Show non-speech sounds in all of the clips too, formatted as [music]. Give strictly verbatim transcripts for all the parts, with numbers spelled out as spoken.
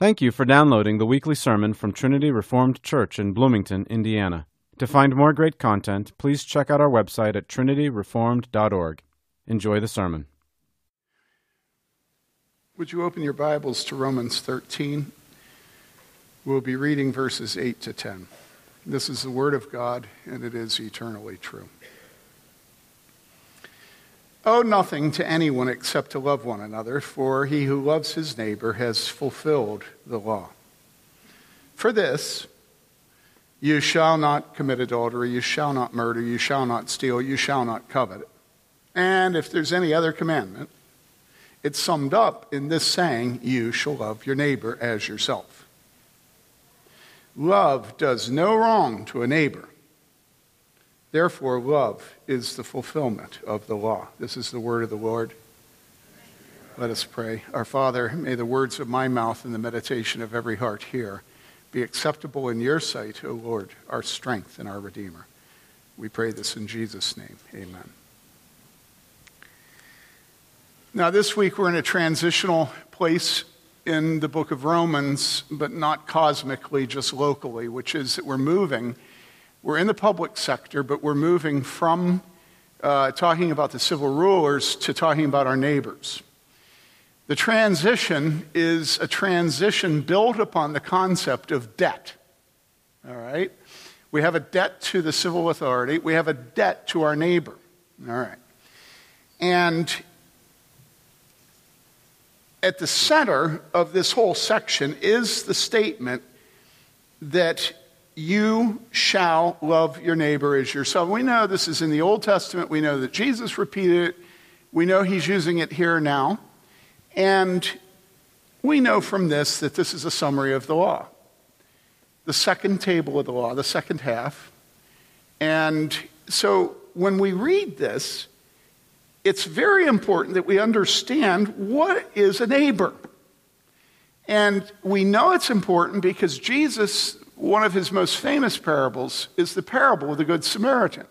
Thank you for downloading the weekly sermon from Trinity Reformed Church in Bloomington, Indiana. To find more great content, please check out our website at trinity reformed dot org. Enjoy the sermon. Would you open your Bibles to Romans thirteen? We'll be reading verses eight to ten. This is the Word of God, and it is eternally true. Owe nothing to anyone except to love one another, for he who loves his neighbor has fulfilled the law. For this, you shall not commit adultery, you shall not murder, you shall not steal, you shall not covet. And if there's any other commandment, it's summed up in this saying, you shall love your neighbor as yourself. Love does no wrong to a neighbor. Therefore, love is the fulfillment of the law. This is the word of the Lord. Let us pray. Our Father, may the words of my mouth and the meditation of every heart here be acceptable in your sight, O Lord, our strength and our Redeemer. We pray this in Jesus' name. Amen. Now, this week we're in a transitional place in the book of Romans, but not cosmically, just locally, which is that we're moving. We're in the public sector, but we're moving from uh, talking about the civil rulers to talking about our neighbors. The transition is a transition built upon the concept of debt. All right? We have a debt to the civil authority. We have a debt to our neighbor. All right. And at the center of this whole section is the statement that you shall love your neighbor as yourself. We know this is in the Old Testament. We know that Jesus repeated it. We know he's using it here now. And we know from this that this is a summary of the law. The second table of the law, the second half. And so when we read this, it's very important that we understand what is a neighbor. And we know it's important because Jesus... one of his most famous parables is the parable of the Good Samaritan.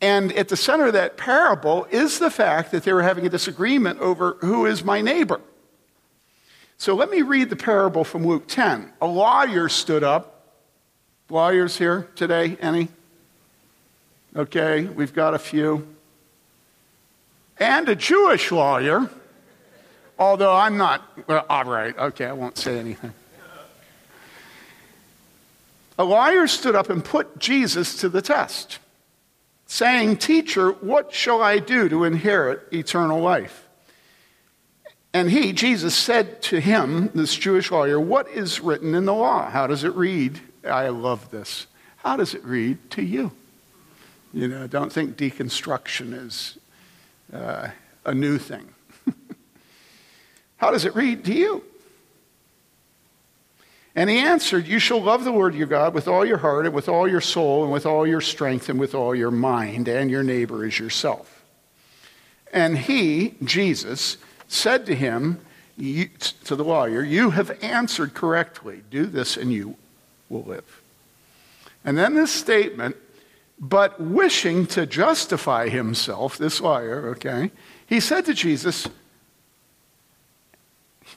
And at the center of that parable is the fact that they were having a disagreement over who is my neighbor. So let me read the parable from Luke ten. A lawyer stood up. Lawyers here today, any? Okay, we've got a few. And a Jewish lawyer, although I'm not, well, all right, okay, I won't say anything. A lawyer stood up and put Jesus to the test, saying, Teacher, what shall I do to inherit eternal life? And he, Jesus, said to him, this Jewish lawyer, what is written in the law? How does it read? I love this. How does it read to you? You know, don't think deconstruction is uh, a new thing. How does it read to you? And he answered, you shall love the Lord your God with all your heart and with all your soul and with all your strength and with all your mind, and your neighbor as yourself. And he, Jesus, said to him, you, to the lawyer, you have answered correctly. Do this and you will live. And then this statement, but wishing to justify himself, this lawyer, okay, he said to Jesus,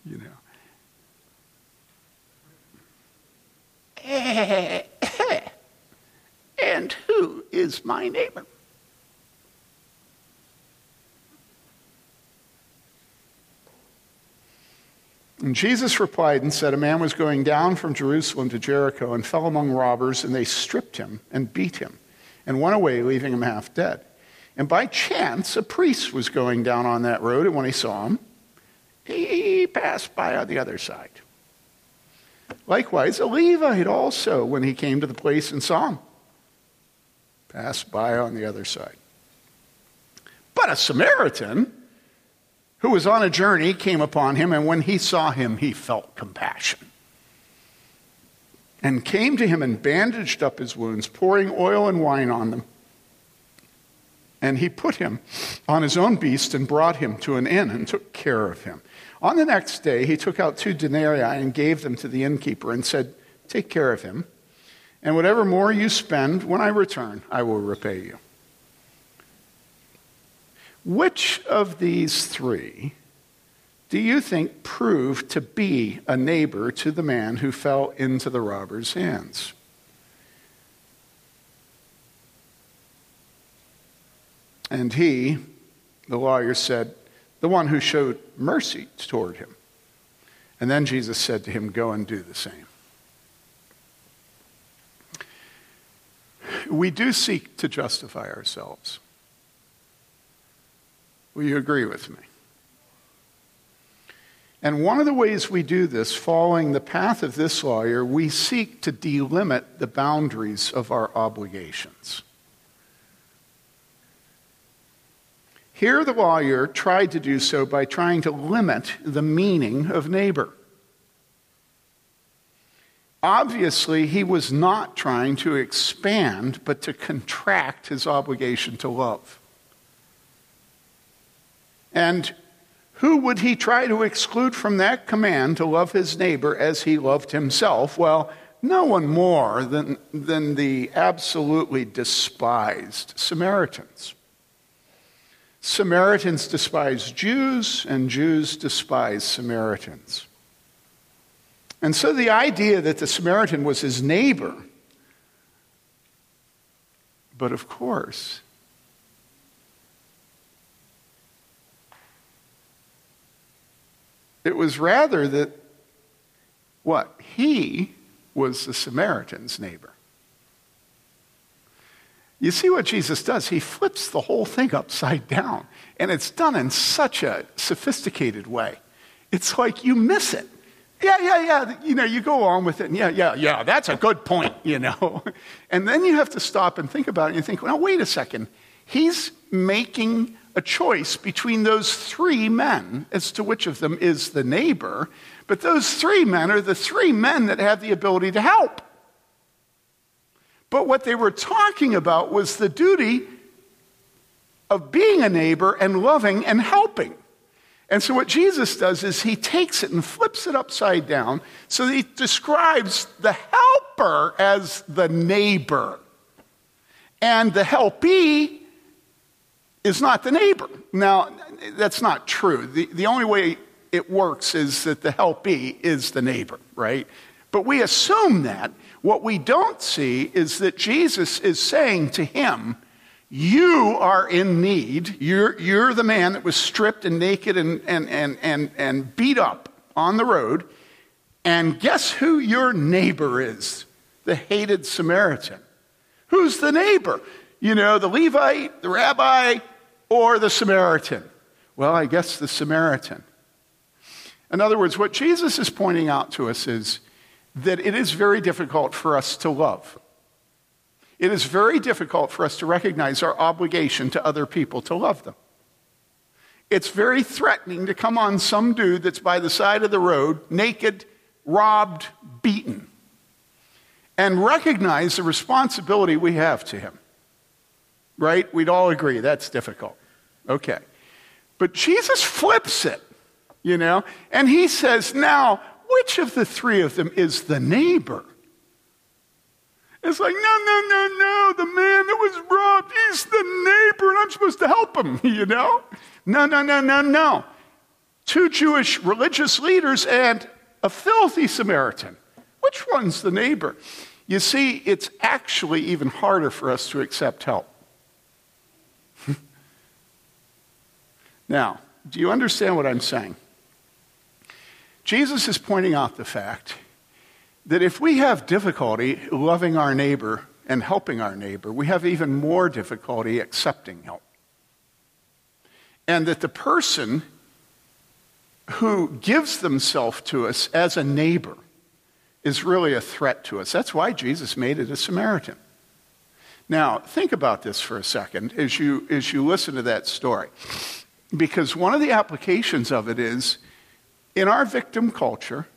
you know, and who is my neighbor? And Jesus replied and said, a man was going down from Jerusalem to Jericho and fell among robbers, and they stripped him and beat him and went away, leaving him half dead. And by chance, a priest was going down on that road, and when he saw him, he passed by on the other side. Likewise, a Levite also, when he came to the place and saw him, passed by on the other side. But a Samaritan, who was on a journey, came upon him, and when he saw him, he felt compassion. And came to him and bandaged up his wounds, pouring oil and wine on them. And he put him on his own beast and brought him to an inn and took care of him. On the next day, he took out two denarii and gave them to the innkeeper and said, take care of him, and whatever more you spend, when I return, I will repay you. Which of these three do you think proved to be a neighbor to the man who fell into the robber's hands? And he, the lawyer, said, the one who showed mercy toward him. And then Jesus said to him, go and do the same. We do seek to justify ourselves. Will you agree with me? And one of the ways we do this, following the path of this lawyer, we seek to delimit the boundaries of our obligations. Here the lawyer tried to do so by trying to limit the meaning of neighbor. Obviously, he was not trying to expand, but to contract his obligation to love. And who would he try to exclude from that command to love his neighbor as he loved himself? Well, no one more than, than the absolutely despised Samaritans. Samaritans despise Jews, and Jews despise Samaritans. And so the idea that the Samaritan was his neighbor, but of course, it was rather that, what, he was the Samaritan's neighbor. You see what Jesus does? He flips the whole thing upside down, and it's done in such a sophisticated way. It's like you miss it. Yeah, yeah, yeah, you know, you go along with it, and yeah, yeah, yeah, that's a good point, you know. And then you have to stop and think about it, and you think, well, wait a second. He's making a choice between those three men as to which of them is the neighbor, but those three men are the three men that have the ability to help. But what they were talking about was the duty of being a neighbor and loving and helping. And so what Jesus does is he takes it and flips it upside down so that he describes the helper as the neighbor, and the helpee is not the neighbor. Now, that's not true. The, the only way it works is that the helpee is the neighbor, right? But we assume that. What we don't see is that Jesus is saying to him, you are in need. You're, you're the man that was stripped and naked and, and, and, and, and beat up on the road. And guess who your neighbor is? The hated Samaritan. Who's the neighbor? You know, the Levite, the rabbi, or the Samaritan? Well, I guess the Samaritan. In other words, what Jesus is pointing out to us is that it is very difficult for us to love. It is very difficult for us to recognize our obligation to other people to love them. It's very threatening to come on some dude that's by the side of the road, naked, robbed, beaten, and recognize the responsibility we have to him. Right? We'd all agree that's difficult. Okay. But Jesus flips it, you know, and he says, now, which of the three of them is the neighbor? It's like, no, no, no, no, the man that was robbed, he's the neighbor, and I'm supposed to help him, you know? No, no, no, no, no. Two Jewish religious leaders and a filthy Samaritan. Which one's the neighbor? You see, it's actually even harder for us to accept help. Now, do you understand what I'm saying? Jesus is pointing out the fact that if we have difficulty loving our neighbor and helping our neighbor, we have even more difficulty accepting help. And that the person who gives themselves to us as a neighbor is really a threat to us. That's why Jesus made it a Samaritan. Now, think about this for a second as you, as you listen to that story. Because one of the applications of it is, in our victim culture,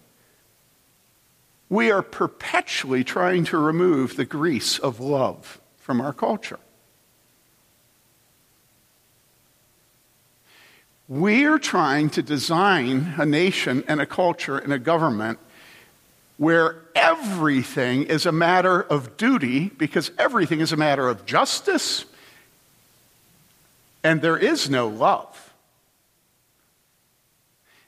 we are perpetually trying to remove the grease of love from our culture. We're trying to design a nation and a culture and a government where everything is a matter of duty, because everything is a matter of justice, and there is no love.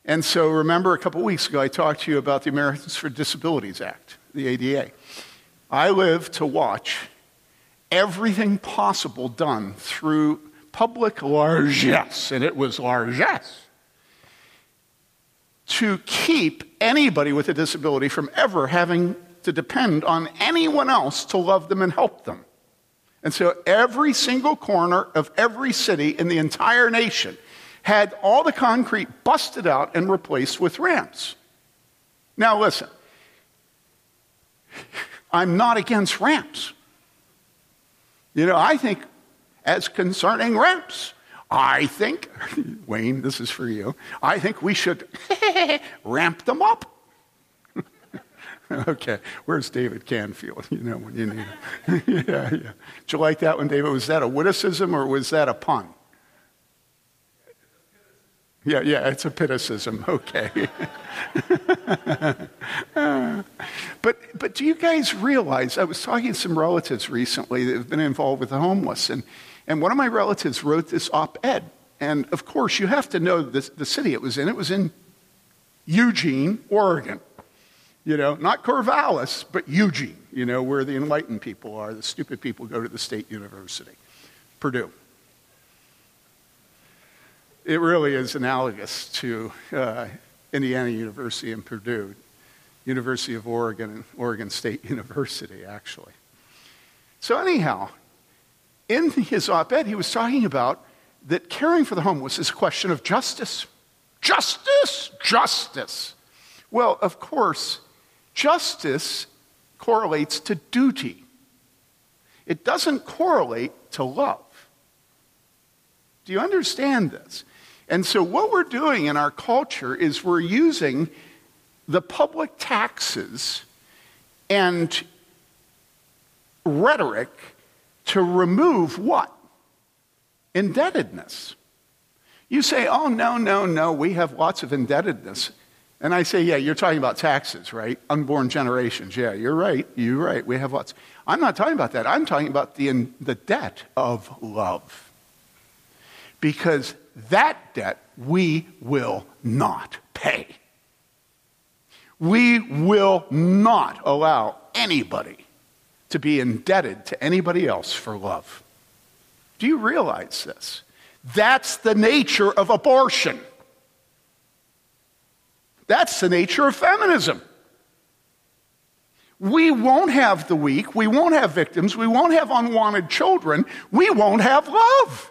And so remember a couple weeks ago, I talked to you about the Americans with Disabilities Act, the A D A. I live to watch everything possible done through public largesse, and it was largesse, to keep anybody with a disability from ever having to depend on anyone else to love them and help them. And so every single corner of every city in the entire nation had all the concrete busted out and replaced with ramps. Now listen, I'm not against ramps. You know, I think as concerning ramps, I think, Wayne, this is for you, I think we should ramp them up. Okay, where's David Canfield? You know, when you need him. yeah, yeah. Did you like that one, David? Was that a witticism or was that a pun? Yeah, yeah, it's a pitticism. Okay. but but do you guys realize, I was talking to some relatives recently that have been involved with the homeless, and, and one of my relatives wrote this op-ed. And, of course, you have to know this, the city it was in. It was in Eugene, Oregon. You know, not Corvallis, but Eugene, you know, where the enlightened people are. The stupid people go to the state university, Purdue. It really is analogous to uh, Indiana University and Purdue, University of Oregon and Oregon State University, actually. So anyhow, in his op-ed, he was talking about that caring for the homeless is a question of justice. Justice! Justice! Well, of course, justice correlates to duty. It doesn't correlate to love. Do you understand this? And so what we're doing in our culture is we're using the public taxes and rhetoric to remove what? Indebtedness. You say, oh, no, no, no, we have lots of indebtedness. And I say, yeah, you're talking about taxes, right? Unborn generations. Yeah, you're right. You're right. We have lots. I'm not talking about that. I'm talking about the, in, the debt of love. Because that debt we will not pay. We will not allow anybody to be indebted to anybody else for love. Do you realize this? That's the nature of abortion. That's the nature of feminism. We won't have the weak. We won't have victims. We won't have unwanted children. We won't have love.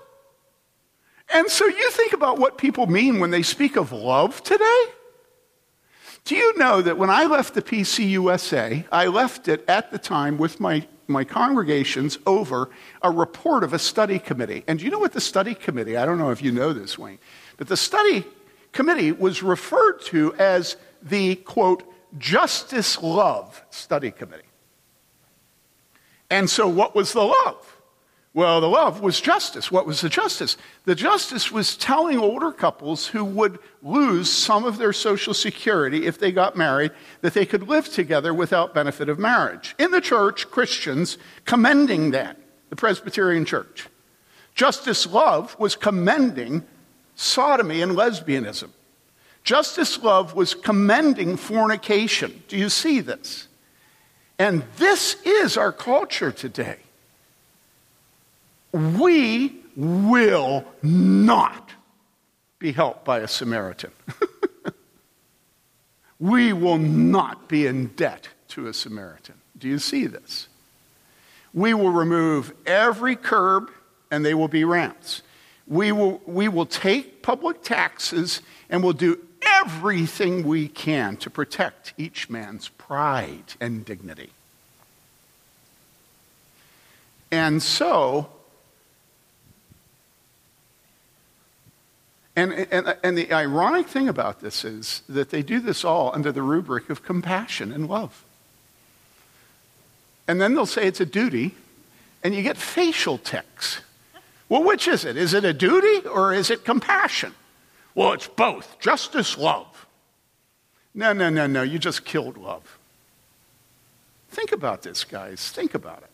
And so you think about what people mean when they speak of love today. Do you know that when I left the P C U S A, I left it at the time with my, my congregations over a report of a study committee. And do you know what the study committee, I don't know if you know this, Wayne, but the study committee was referred to as the, quote, Justice Love Study Committee. And so what was the love? Well, the love was justice. What was the justice? The justice was telling older couples who would lose some of their Social Security if they got married that they could live together without benefit of marriage. In the church, Christians commending that, the Presbyterian Church. Justice Love was commending sodomy and lesbianism. Justice Love was commending fornication. Do you see this? And this is our culture today. We will not be helped by a Samaritan. We will not be in debt to a Samaritan. Do you see this? We will remove every curb and they will be ramps. We will, we will take public taxes and we'll do everything we can to protect each man's pride and dignity. And so, and, and, and the ironic thing about this is that they do this all under the rubric of compassion and love. And then they'll say it's a duty, and you get facial tics. Well, which is it? Is it a duty or is it compassion? Well, it's both. Justice, love. No, no, no, no. You just killed love. Think about this, guys. Think about it.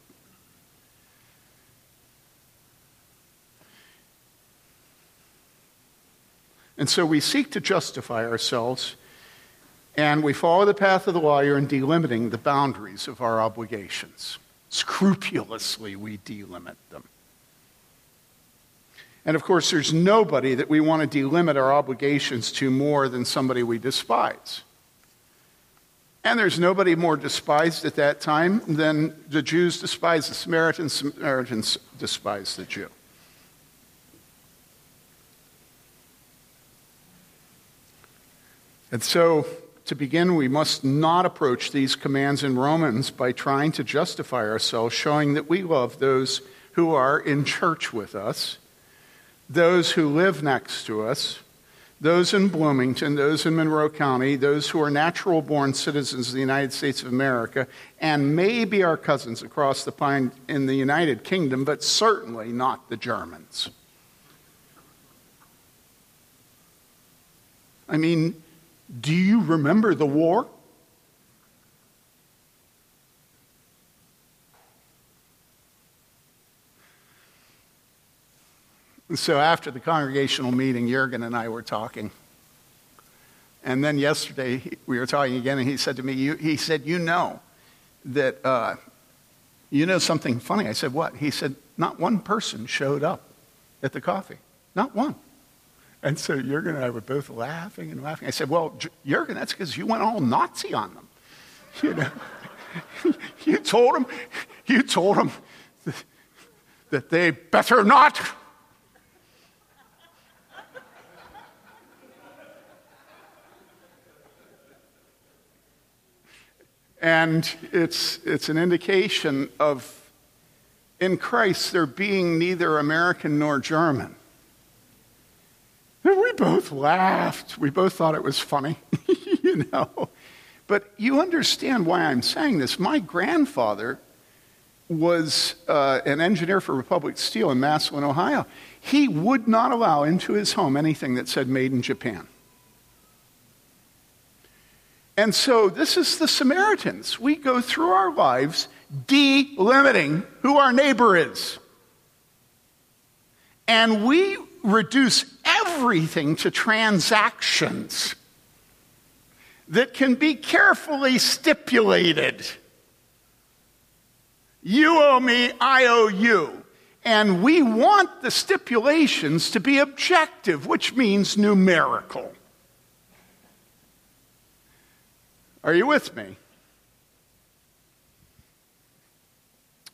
And so we seek to justify ourselves, and we follow the path of the lawyer in delimiting the boundaries of our obligations. Scrupulously, we delimit them. And of course, there's nobody that we want to delimit our obligations to more than somebody we despise. And there's nobody more despised at that time than the Jews despised the Samaritans, Samaritans despised the Jew. And so, to begin, we must not approach these commands in Romans by trying to justify ourselves, showing that we love those who are in church with us, those who live next to us, those in Bloomington, those in Monroe County, those who are natural-born citizens of the United States of America, and maybe our cousins across the pond in the United Kingdom, but certainly not the Germans. I mean, do you remember the war? And so after the congregational meeting, Jürgen and I were talking. And then yesterday, we were talking again, and he said to me, you, he said, you know that, uh, you know something funny. I said, what? He said, not one person showed up at the coffee. Not one. And so Jürgen and I were both laughing and laughing. I said, well, Jürgen, that's because you went all Nazi on them. You know, you told them, you told them that, that they better not. And it's, it's an indication of, in Christ, there being neither American nor German. And we both laughed. We both thought it was funny, you know. But you understand why I'm saying this. My grandfather was uh, an engineer for Republic Steel in Massillon, Ohio. He would not allow into his home anything that said made in Japan. And so this is the Samaritans. We go through our lives delimiting who our neighbor is. And we reduce everything to transactions that can be carefully stipulated. You owe me, I owe you. And we want the stipulations to be objective, which means numerical. Are you with me?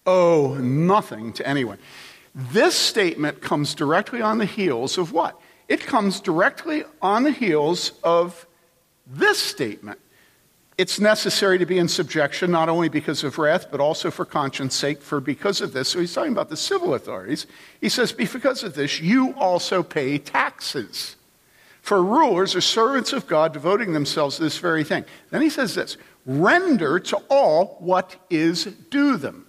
Owe nothing to anyone. This statement comes directly on the heels of what? It comes directly on the heels of this statement. It's necessary to be in subjection, not only because of wrath, but also for conscience sake, for because of this. So he's talking about the civil authorities. He says, because of this, you also pay taxes. For rulers are servants of God, devoting themselves to this very thing. Then he says this, render to all what is due them.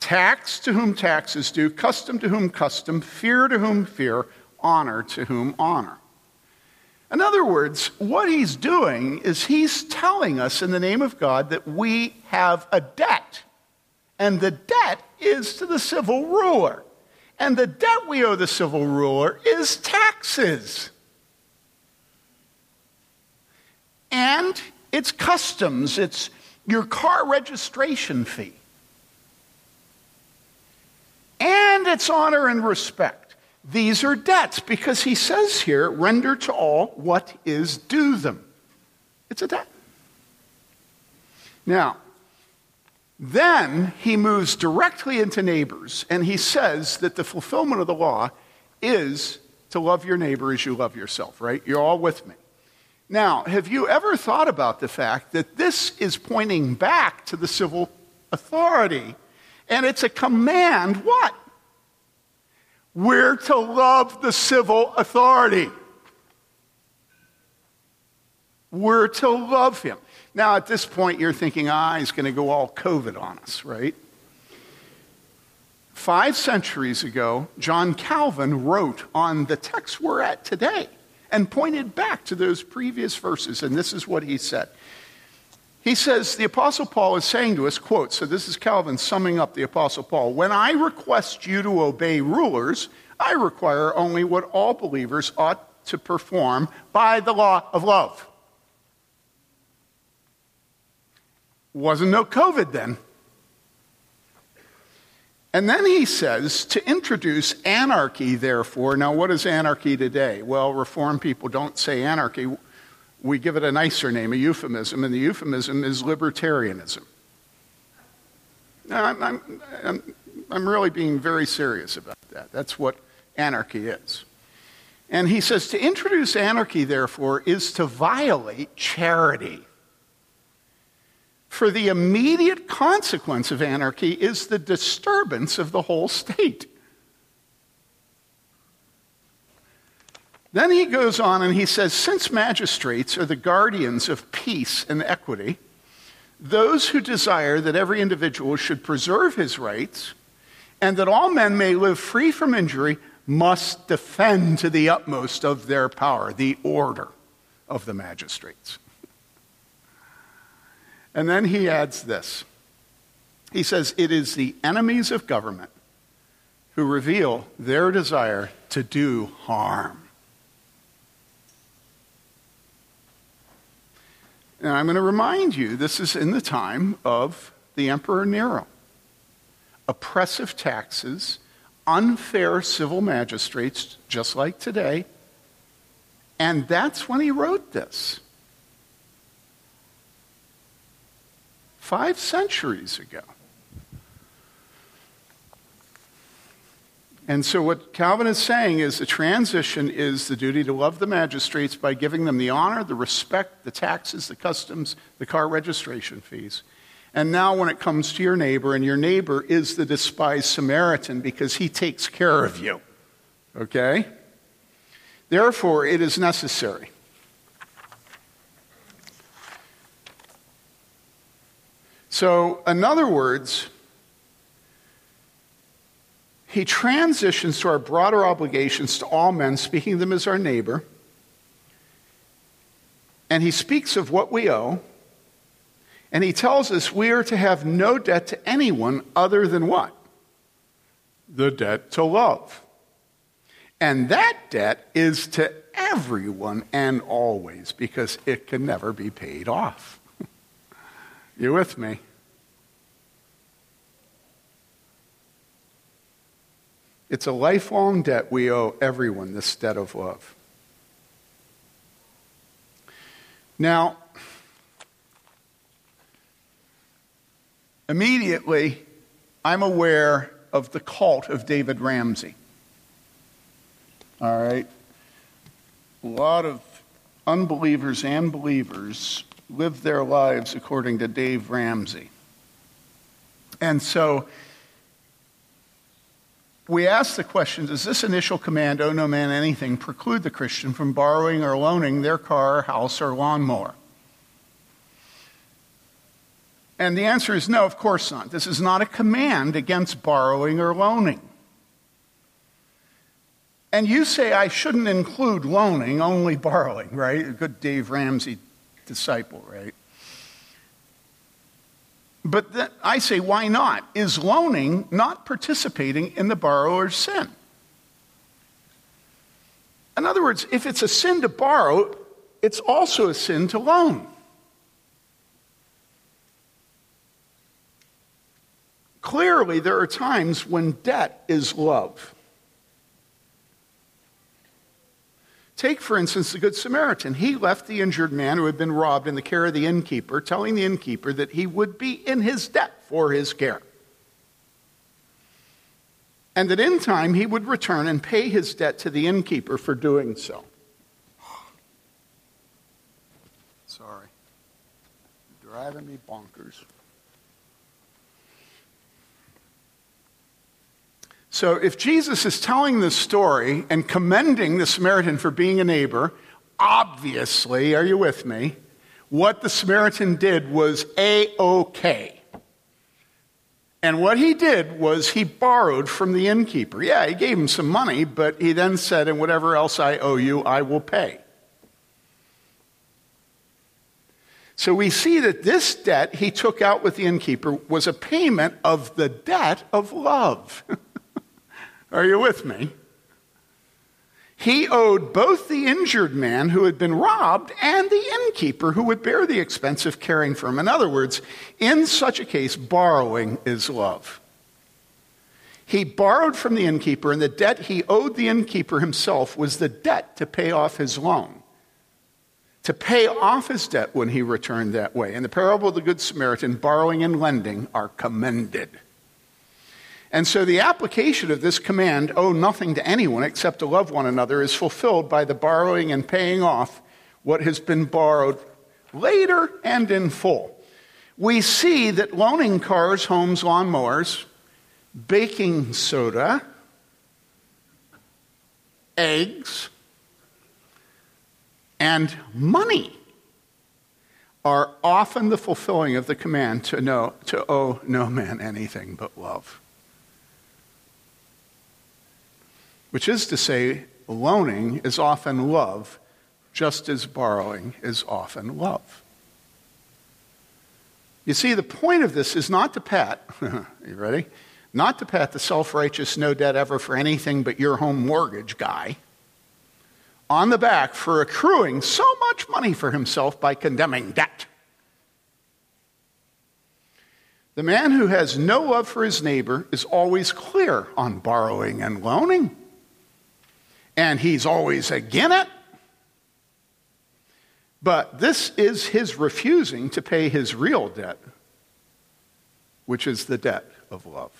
Tax to whom tax is due, custom to whom custom, fear to whom fear, honor to whom honor. In other words, what he's doing is he's telling us in the name of God that we have a debt. And the debt is to the civil ruler. And the debt we owe the civil ruler is taxes. And it's customs. It's your car registration fee. And it's honor and respect. These are debts because he says here, render to all what is due them. It's a debt. Now, then he moves directly into neighbors, and he says that the fulfillment of the law is to love your neighbor as you love yourself, right? You're all with me. Now, have you ever thought about the fact that this is pointing back to the civil authority, and it's a command, what? We're to love the civil authority. We're to love him. Now, at this point, you're thinking, ah, he's going to go all COVID on us, right? Five centuries ago, John Calvin wrote on the text we're at today and pointed back to those previous verses, and this is what he said. He says, the Apostle Paul is saying to us, quote, so this is Calvin summing up the Apostle Paul, when I request you to obey rulers, I require only what all believers ought to perform by the law of love. Wasn't no COVID then. And then he says, to introduce anarchy, therefore. Now, what is anarchy today? Well, Reformed people don't say anarchy. We give it a nicer name, a euphemism, and the euphemism is libertarianism. Now, I'm, I'm, I'm, I'm really being very serious about that. That's what anarchy is. And he says, to introduce anarchy, therefore, is to violate charity. For the immediate consequence of anarchy is the disturbance of the whole state. Then he goes on and he says, since magistrates are the guardians of peace and equity, those who desire that every individual should preserve his rights and that all men may live free from injury must defend to the utmost of their power the order of the magistrates. And then he adds this. He says, it is the enemies of government who reveal their desire to do harm. Now, I'm going to remind you, this is in the time of the Emperor Nero. Oppressive taxes, unfair civil magistrates, just like today. And that's when he wrote this. Five centuries ago. And so what Calvin is saying is the transition is the duty to love the magistrates by giving them the honor, the respect, the taxes, the customs, the car registration fees. And now when it comes to your neighbor, and your neighbor is the despised Samaritan because he takes care of you. Okay? Therefore, it is necessary. So, in other words, he transitions to our broader obligations to all men, speaking of them as our neighbor. And he speaks of what we owe. And he tells us we are to have no debt to anyone other than what? The debt to love. And that debt is to everyone and always, because it can never be paid off. You with me? It's a lifelong debt we owe everyone, this debt of love. Now, immediately, I'm aware of the cult of David Ramsey. All right? A lot of unbelievers and believers live their lives according to Dave Ramsey. And so we ask the question, does this initial command, owe no man anything, preclude the Christian from borrowing or loaning their car, house, or lawnmower? And the answer is no, of course not. This is not a command against borrowing or loaning. And you say I shouldn't include loaning, only borrowing, right? A good Dave Ramsey disciple, right? But then I say, why not? Is loaning not participating in the borrower's sin? In other words, if it's a sin to borrow, it's also a sin to loan. Clearly, there are times when debt is love. Take, for instance, the Good Samaritan. He left the injured man who had been robbed in the care of the innkeeper, telling the innkeeper that he would be in his debt for his care. And that in time he would return and pay his debt to the innkeeper for doing so. Sorry. You're driving me bonkers. So if Jesus is telling this story and commending the Samaritan for being a neighbor, obviously, are you with me, what the Samaritan did was A-okay. And what he did was he borrowed from the innkeeper. Yeah, he gave him some money, but he then said, and whatever else I owe you, I will pay. So we see that this debt he took out with the innkeeper was a payment of the debt of love. Are you with me? He owed both the injured man who had been robbed and the innkeeper who would bear the expense of caring for him. In other words, in such a case, borrowing is love. He borrowed from the innkeeper, and the debt he owed the innkeeper himself was the debt to pay off his loan, to pay off his debt when he returned that way. In the parable of the Good Samaritan, borrowing and lending are commended. And so the application of this command, owe nothing to anyone except to love one another, is fulfilled by the borrowing and paying off what has been borrowed later and in full. We see that loaning cars, homes, lawnmowers, baking soda, eggs, and money are often the fulfilling of the command to, know, to owe no man anything but love. Which is to say, loaning is often love, just as borrowing is often love. You see, the point of this is not to pat, you ready? Not to pat the self-righteous, no debt ever for anything but your home mortgage guy on the back for accruing so much money for himself by condemning debt. The man who has no love for his neighbor is always clear on borrowing and loaning, and he's always again it. But this is his refusing to pay his real debt, which is the debt of love.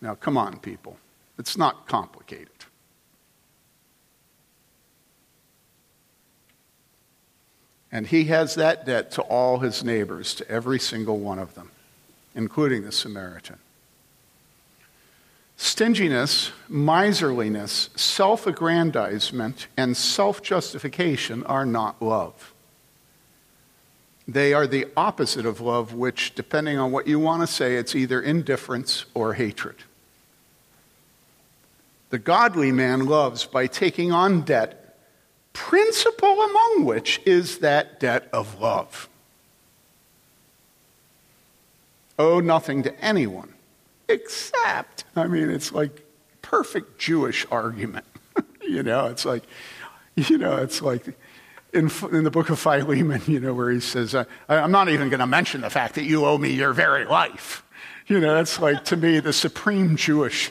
Now, come on, people. It's not complicated. And he has that debt to all his neighbors, to every single one of them, including the Samaritan. Stinginess, miserliness, self-aggrandizement, and self-justification are not love. They are the opposite of love, which, depending on what you want to say, it's either indifference or hatred. The godly man loves by taking on debt, principal among which is that debt of love. Owe nothing to anyone, except, I mean, it's like perfect Jewish argument. you know, it's like, you know, it's like... In, in the book of Philemon, you know, where he says, uh, I'm not even going to mention the fact that you owe me your very life. You know, that's like, to me, the supreme Jewish,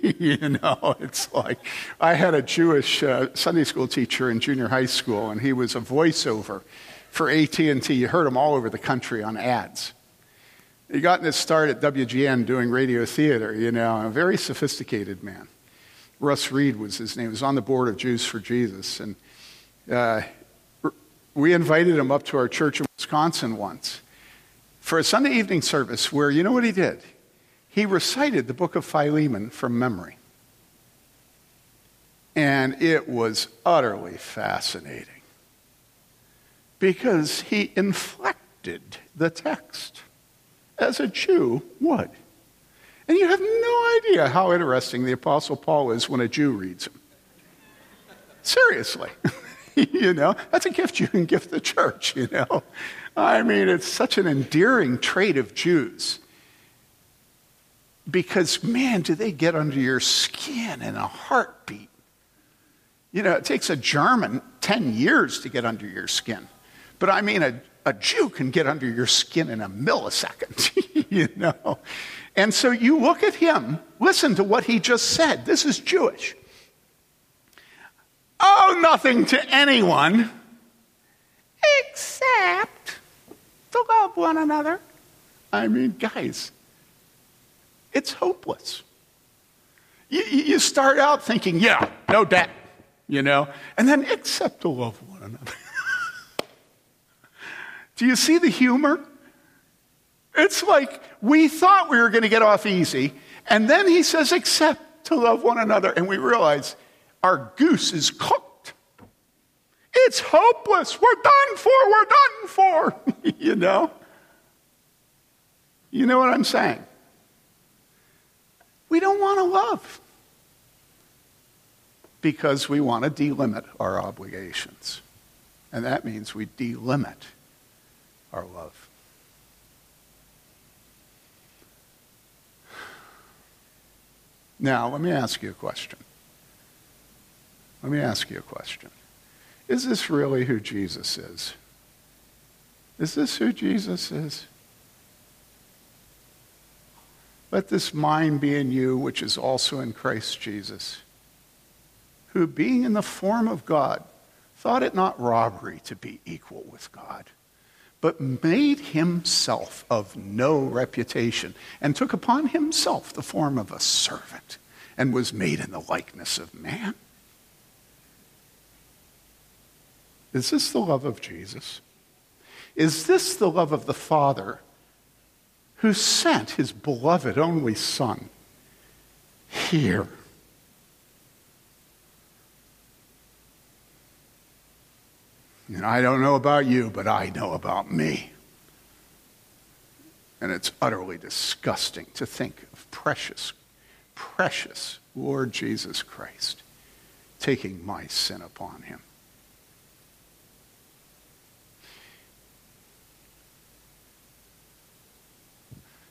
you know, it's like, I had a Jewish uh, Sunday school teacher in junior high school, and he was a voiceover for A T and T. You heard him all over the country on ads. He got his start at W G N doing radio theater, you know, a very sophisticated man. Russ Reed was his name. He was on the board of Jews for Jesus, and Uh, we invited him up to our church in Wisconsin once for a Sunday evening service where, you know what he did? He recited the book of Philemon from memory. And it was utterly fascinating because he inflected the text as a Jew would. And you have no idea how interesting the Apostle Paul is when a Jew reads him. Seriously. You know, that's a gift you can give the church, you know. I mean, it's such an endearing trait of Jews. Because, man, do they get under your skin in a heartbeat. You know, it takes a German ten years to get under your skin. But, I mean, a, a Jew can get under your skin in a millisecond, you know. And so you look at him, listen to what he just said. This is Jewish. Owe nothing to anyone except to love one another. I mean, guys, it's hopeless. You, you start out thinking, yeah, no debt, you know, and then except to love one another. Do you see the humor? It's like we thought we were going to get off easy, and then he says, except to love one another, and we realize our goose is cooked. It's hopeless. We're done for. We're done for. You know? You know what I'm saying? We don't want to love because we want to delimit our obligations. And that means we delimit our love. Now, let me ask you a question. Let me ask you a question. Is this really who Jesus is? Is this who Jesus is? Let this mind be in you, which is also in Christ Jesus, who, being in the form of God, thought it not robbery to be equal with God, but made himself of no reputation, and took upon himself the form of a servant, and was made in the likeness of man. Is this the love of Jesus? Is this the love of the Father who sent his beloved only Son here? And I don't know about you, but I know about me. And it's utterly disgusting to think of precious, precious Lord Jesus Christ taking my sin upon him.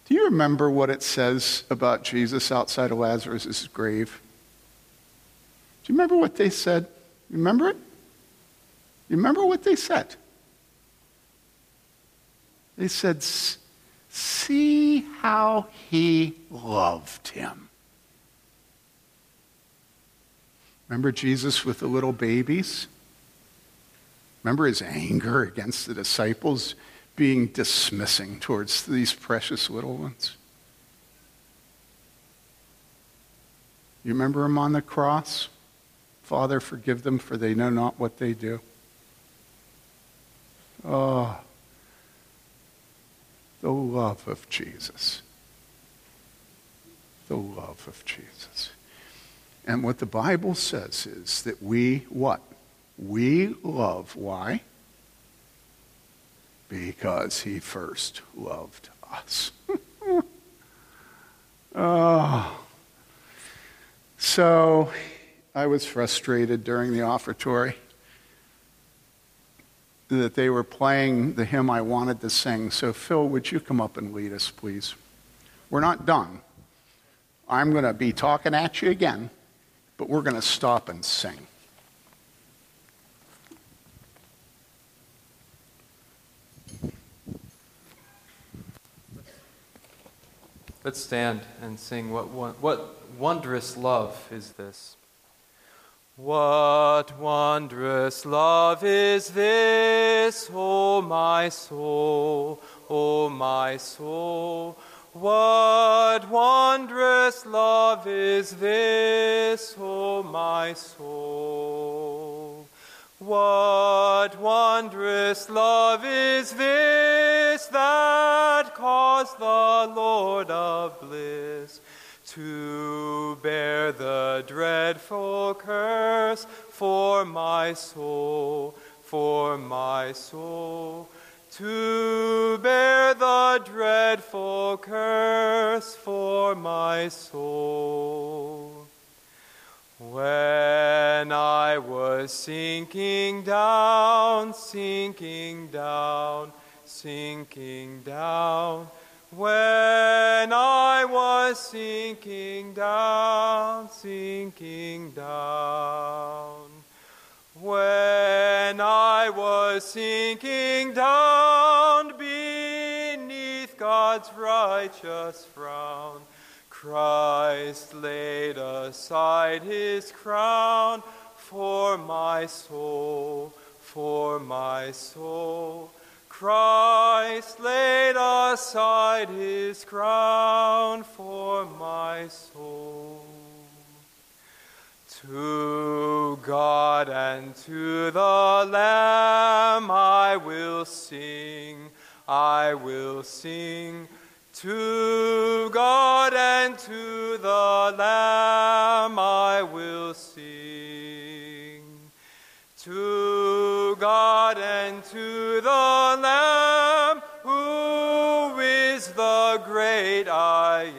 Do you remember what it says about Jesus outside of Lazarus' grave? Do you remember what they said? You remember it? You remember what they said? They said, "See how he loved him." Remember Jesus with the little babies? Remember his anger against the disciples? Being dismissing towards these precious little ones. You remember him on the cross? Father, forgive them, for they know not what they do. Oh, the love of Jesus. The love of Jesus. And what the Bible says is that we, what? We love, why? Because he first loved us. Oh. So I was frustrated during the offertory that they were playing the hymn I wanted to sing. So Phil, would you come up and lead us, please? We're not done. I'm going to be talking at you again, but we're going to stop and sing. Let's stand and sing. What, what wondrous love is this? What wondrous love is this, O my soul, O my soul? What wondrous love is this, O my soul? What wondrous love is this that caused the Lord of bliss to bear the dreadful curse for my soul, for my soul, to bear the dreadful curse for my soul? When I was sinking down, sinking down, sinking down, when I was sinking down, sinking down, when I was sinking down beneath God's righteous frown, Christ laid aside his crown for my soul, for my soul. Christ laid aside his crown for my soul. To God and to the Lamb I will sing, I will sing. To God and to the Lamb I will sing. To God and to the Lamb, who is the great I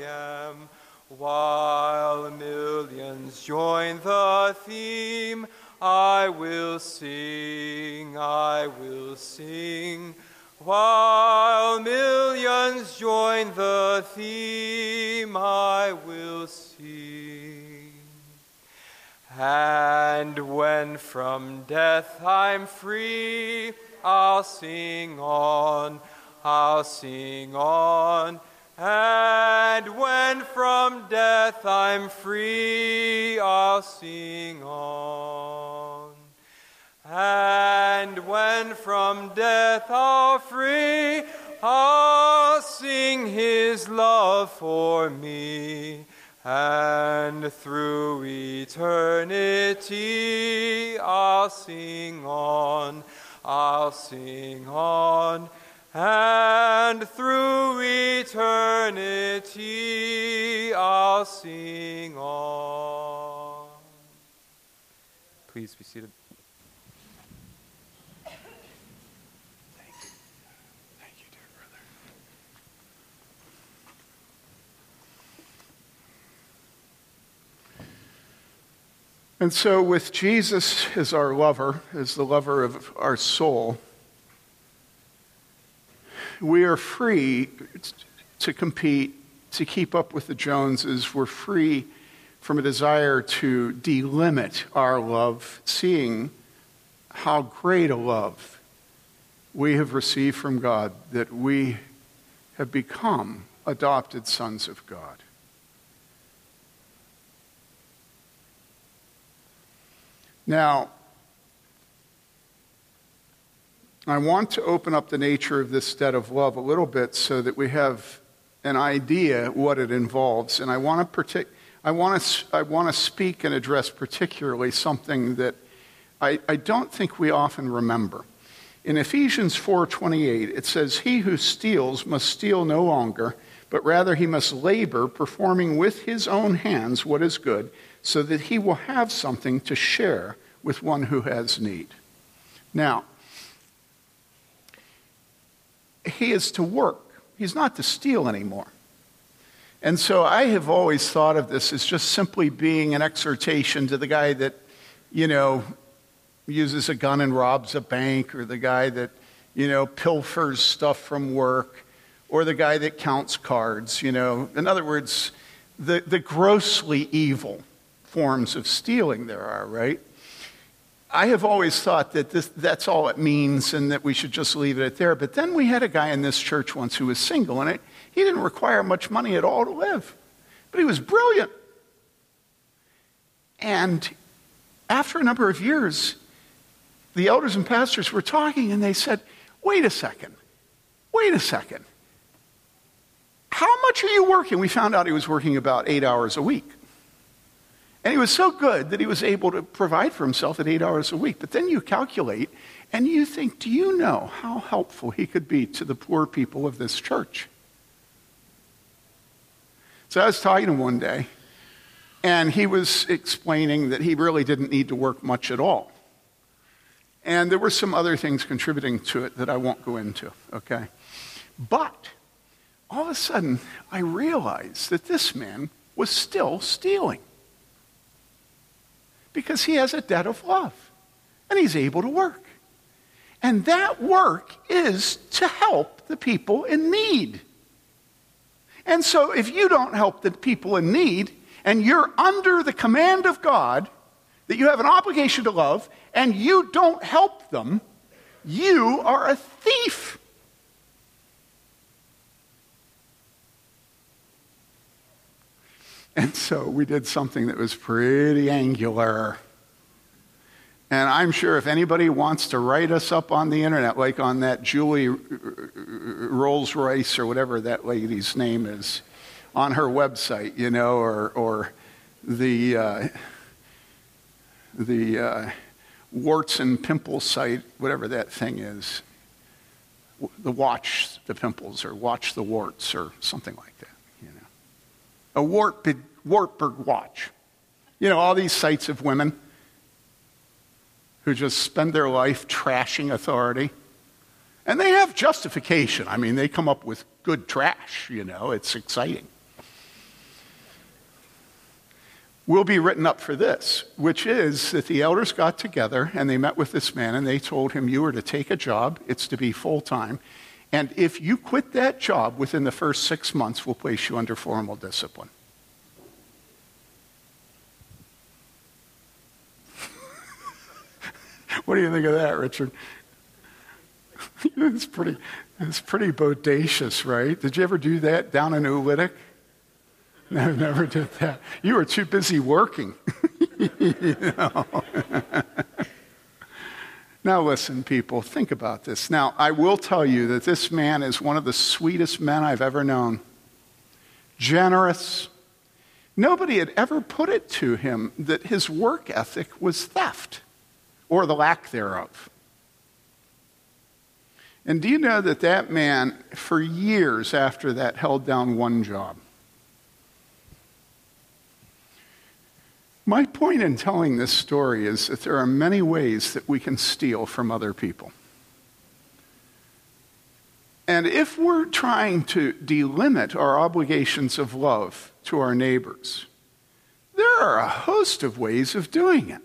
am, while millions join the theme, I will sing, I will sing. While millions join the theme, I will sing. And when from death I'm free, I'll sing on, I'll sing on. And when from death I'm free, I'll sing on. And when from death I'm free, I'll sing his love for me. And through eternity, I'll sing on, I'll sing on. And through eternity, I'll sing on. Please be seated. Thank you. Thank you, dear brother. And so with Jesus as our lover, as the lover of our soul, we are free to compete, to keep up with the Joneses. We're free from a desire to delimit our love, seeing how great a love we have received from God, that we have become adopted sons of God. Now, I want to open up the nature of this state of love a little bit so that we have an idea what it involves. And I want to partic- I want to I want to speak and address particularly something that I, I don't think we often remember. In Ephesians four twenty-eight, it says, "He who steals must steal no longer, but rather he must labor, performing with his own hands what is good, so that he will have something to share with one who has need." Now, he is to work. He's not to steal anymore. And so I have always thought of this as just simply being an exhortation to the guy that, you know, uses a gun and robs a bank, or the guy that, you know, pilfers stuff from work, or the guy that counts cards, you know. In other words, the, the grossly evil forms of stealing there are, right? I have always thought that this, that's all it means, and that we should just leave it at there. But then we had a guy in this church once who was single, and it, he didn't require much money at all to live. But he was brilliant. And after a number of years, the elders and pastors were talking, and they said, wait a second, wait a second. How much are you working? We found out he was working about eight hours a week. And he was so good that he was able to provide for himself at eight hours a week. But then you calculate and you think, do you know how helpful he could be to the poor people of this church? So I was talking to him one day, and he was explaining that he really didn't need to work much at all. And there were some other things contributing to it that I won't go into, okay? But all of a sudden, I realized that this man was still stealing, because he has a debt of love, and he's able to work. And that work is to help the people in need. And so if you don't help the people in need, and you're under the command of God, that you have an obligation to love, and you don't help them, you are a thief. And so we did something that was pretty angular. And I'm sure if anybody wants to write us up on the internet, like on that Julie Rolls-Royce or whatever that lady's name is, on her website, you know, or or the uh, the uh, warts and pimples site, whatever that thing is, the watch the pimples or watch the warts or something like that. A Wartburg, Wartburg watch. You know, all these sites of women who just spend their life trashing authority. And they have justification. I mean, they come up with good trash, you know. It's exciting. We'll be written up for this, which is that the elders got together and they met with this man and they told him, you are to take a job. It's to be full-time. And if you quit that job within the first six months, we'll place you under formal discipline. What do you think of that, Richard? It's pretty, it's pretty bodacious, right? Did you ever do that down in Ulitic? No, never did that. You were too busy working. You know? [laughs] Now listen, people, think about this. Now, I will tell you that this man is one of the sweetest men I've ever known. Generous. Nobody had ever put it to him that his work ethic was theft, or the lack thereof. And do you know that that man, for years after that, held down one job? My point in telling this story is that there are many ways that we can steal from other people. And if we're trying to delimit our obligations of love to our neighbors, there are a host of ways of doing it.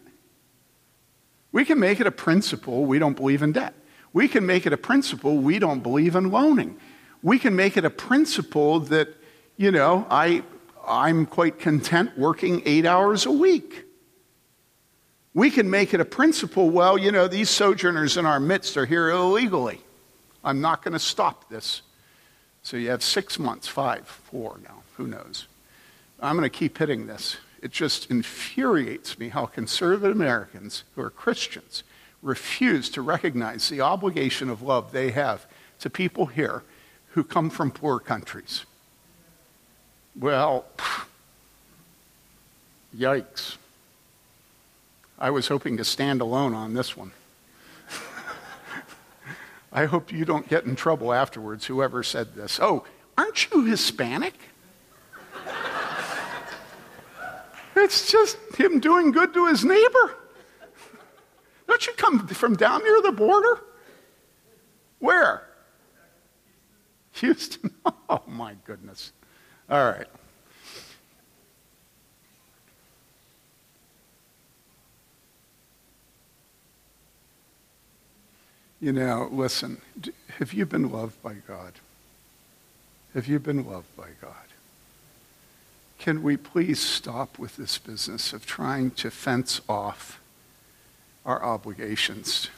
We can make it a principle we don't believe in debt. We can make it a principle we don't believe in loaning. We can make it a principle that, you know, I... I'm quite content working eight hours a week. We can make it a principle, well, you know, these sojourners in our midst are here illegally. I'm not going to stop this. So you have six months, five, four now, who knows. I'm going to keep hitting this. It just infuriates me how conservative Americans who are Christians refuse to recognize the obligation of love they have to people here who come from poor countries. Well, yikes. I was hoping to stand alone on this one. I hope you don't get in trouble afterwards, whoever said this. Oh, aren't you Hispanic? It's just him doing good to his neighbor. Don't you come from down near the border? Where? Houston. Oh, my goodness. All right. You know, listen, have you been loved by God? Have you been loved by God? Can we please stop with this business of trying to fence off our obligations?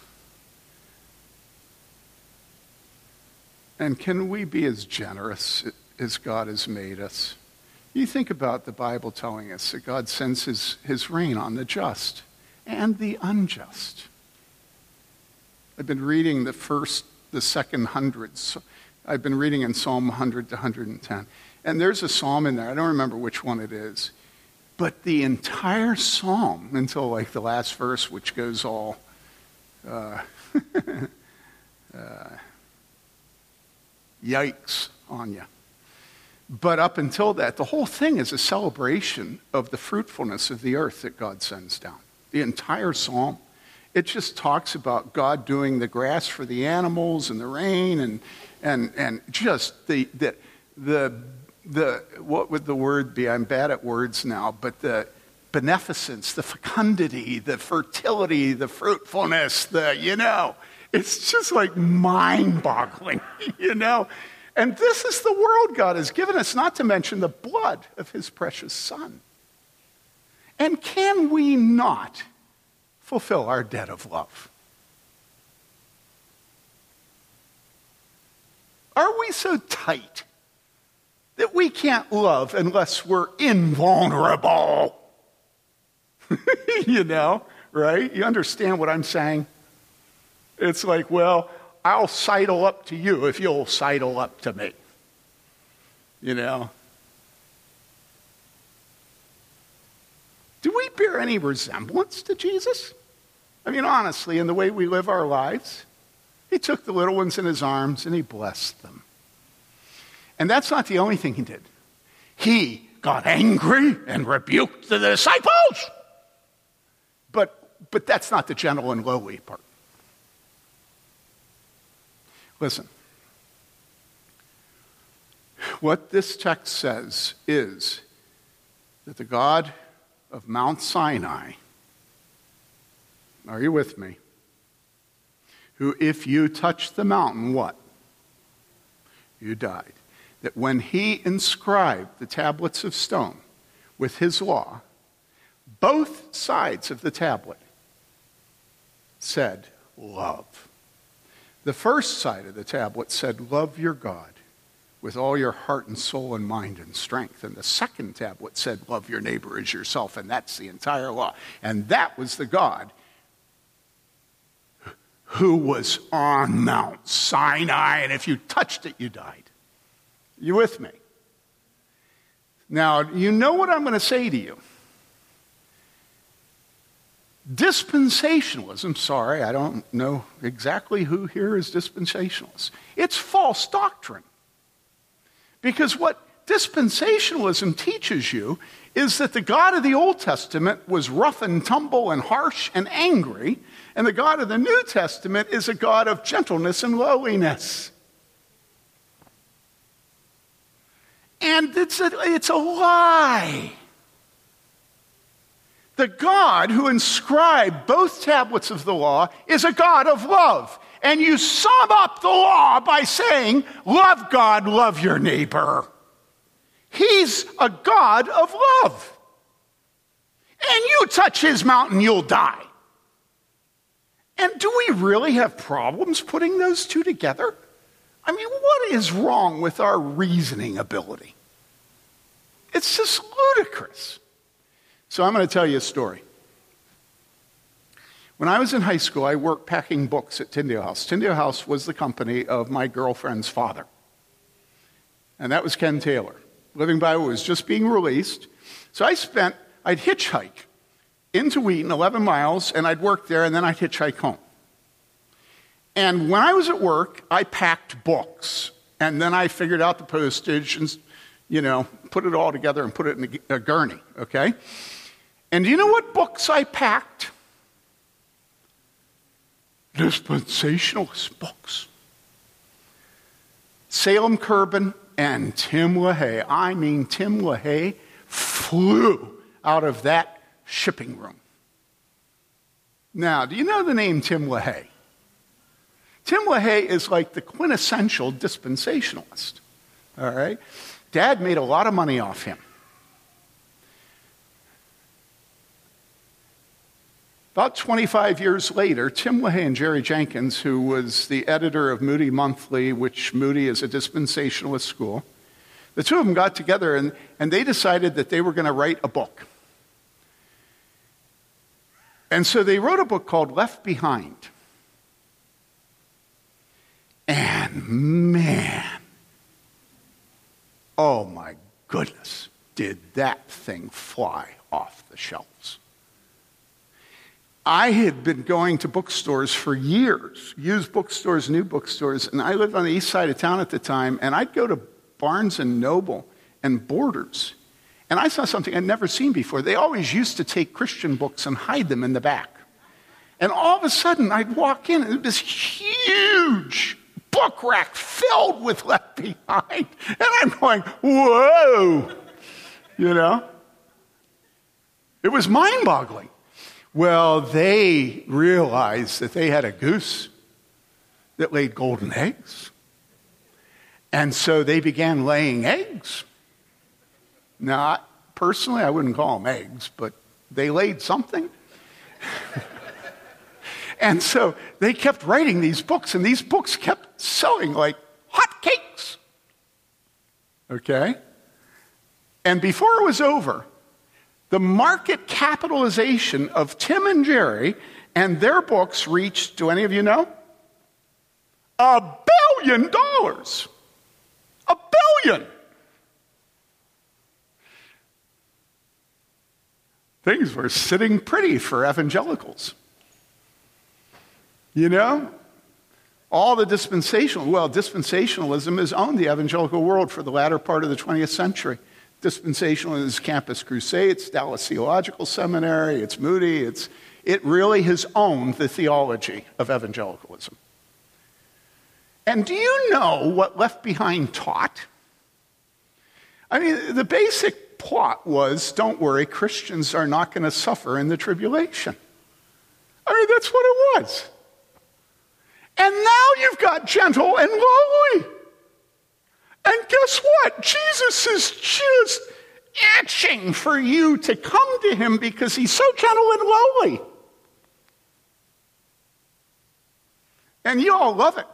And can we be as generous as God has made us? You think about the Bible telling us that God sends his, his rain on the just and the unjust. I've been reading the first, the second hundreds. I've been reading in Psalm one hundred to one ten. And there's a psalm in there. I don't remember which one it is. But the entire psalm, until like the last verse, which goes all... Uh, uh, yikes on you. But up until that, the whole thing is a celebration of the fruitfulness of the earth that God sends down. The entire psalm, it just talks about God doing the grass for the animals and the rain and and and just the the the, the what would the word be? I'm bad at words now, but the beneficence, the fecundity, the fertility, the fruitfulness, the you know, it's just like mind-boggling, you know. And this is the world God has given us, not to mention the blood of his precious son. And can we not fulfill our debt of love? Are we so tight that we can't love unless we're invulnerable? You know, right? You understand what I'm saying? It's like, well, I'll sidle up to you if you'll sidle up to me. You know? Do we bear any resemblance to Jesus? I mean, honestly, in the way we live our lives, he took the little ones in his arms and he blessed them. And that's not the only thing he did. He got angry and rebuked the disciples. But, but that's not the gentle and lowly part. Listen, what this text says is that the God of Mount Sinai, are you with me? Who, if you touch the mountain, what? You died. That when he inscribed the tablets of stone with his law, both sides of the tablet said love. The first side of the tablet said love your God with all your heart and soul and mind and strength. And the second tablet said love your neighbor as yourself, and that's the entire law. And that was the God who was on Mount Sinai, and if you touched it, you died. You with me? Now, you know what I'm going to say to you. Dispensationalism, sorry, I don't know exactly who here is dispensationalist. It's false doctrine. Because what dispensationalism teaches you is that the God of the Old Testament was rough and tumble and harsh and angry, and the God of the New Testament is a God of gentleness and lowliness. And it's a, it's a lie. The God who inscribed both tablets of the law is a God of love. And you sum up the law by saying, love God, love your neighbor. He's a God of love. And you touch his mountain, you'll die. And do we really have problems putting those two together? I mean, what is wrong with our reasoning ability? It's just ludicrous. So I'm going to tell you a story. When I was in high school, I worked packing books at Tyndale House. Tyndale House was the company of my girlfriend's father. And that was Ken Taylor. Living Bible was just being released. So I spent, I'd hitchhike into Wheaton, eleven miles, and I'd work there, and then I'd hitchhike home. And when I was at work, I packed books. And then I figured out the postage and, you know, put it all together and put it in a, a gurney, okay? And do you know what books I packed? Dispensationalist books. Salem Curbin and Tim LaHaye. I mean, Tim LaHaye flew out of that shipping room. Now, do you know the name Tim LaHaye? Tim LaHaye is like the quintessential dispensationalist, all right? Dad made a lot of money off him. About twenty-five years later, Tim LaHaye and Jerry Jenkins, who was the editor of Moody Monthly, which Moody is a dispensationalist school, the two of them got together and, and they decided that they were going to write a book. And so they wrote a book called Left Behind. And man, oh my goodness, did that thing fly off the shelves. I had been going to bookstores for years, used bookstores, new bookstores, and I lived on the east side of town at the time, and I'd go to Barnes and Noble and Borders, and I saw something I'd never seen before. They always used to take Christian books and hide them in the back. And all of a sudden, I'd walk in, and this huge book rack filled with Left Behind, and I'm going, whoa, you know? It was mind-boggling. Well, they realized that they had a goose that laid golden eggs. And so they began laying eggs. Now, personally, I wouldn't call them eggs, but they laid something. And so they kept writing these books, and these books kept selling like hotcakes. Okay? And before it was over, the market capitalization of Tim and Jerry and their books reached, do any of you know? A billion dollars. A billion. Things were sitting pretty for evangelicals. You know? All the dispensational, well, dispensationalism has owned the evangelical world for the latter part of the twentieth century. Dispensationalism is Campus Crusade, it's Dallas Theological Seminary, it's Moody, it's, it really has owned the theology of evangelicalism. And do you know what Left Behind taught? I mean, the basic plot was, don't worry, Christians are not going to suffer in the tribulation. I mean, that's what it was. And now you've got gentle and lowly. And guess what? Jesus is just itching for you to come to him because he's so gentle and lowly. And you all love it.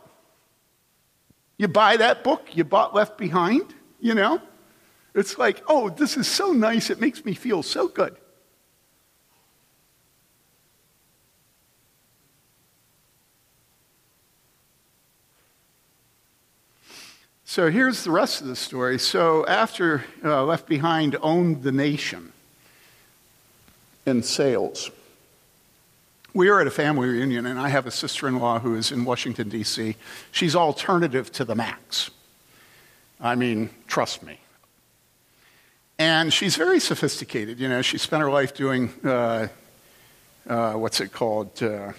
You buy that book, you bought Left Behind, you know? It's like, oh, this is so nice, it makes me feel so good. So here's the rest of the story. So after uh, Left Behind owned the nation in sales, we were at a family reunion, and I have a sister-in-law who is in Washington, D C She's alternative to the Max. I mean, trust me. And she's very sophisticated. You know, she spent her life doing, uh, uh, what's it called, uh,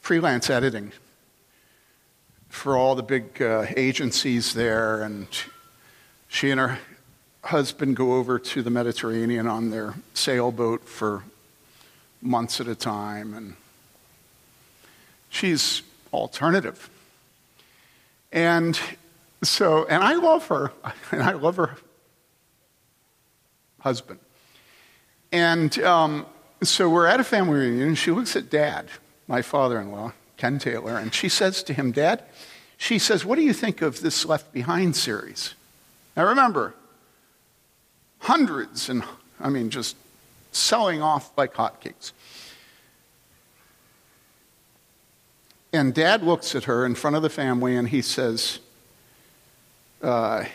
freelance editing for all the big uh, agencies there, and she and her husband go over to the Mediterranean on their sailboat for months at a time, and she's alternative. And so, and I love her, and I love her husband. And um, so we're at a family reunion, and she looks at Dad, my father-in-law, Ken Taylor, and she says to him, Dad, she says, what do you think of this Left Behind series? Now remember, hundreds and, I mean, just selling off like hotcakes. And Dad looks at her in front of the family and he says, uh, I,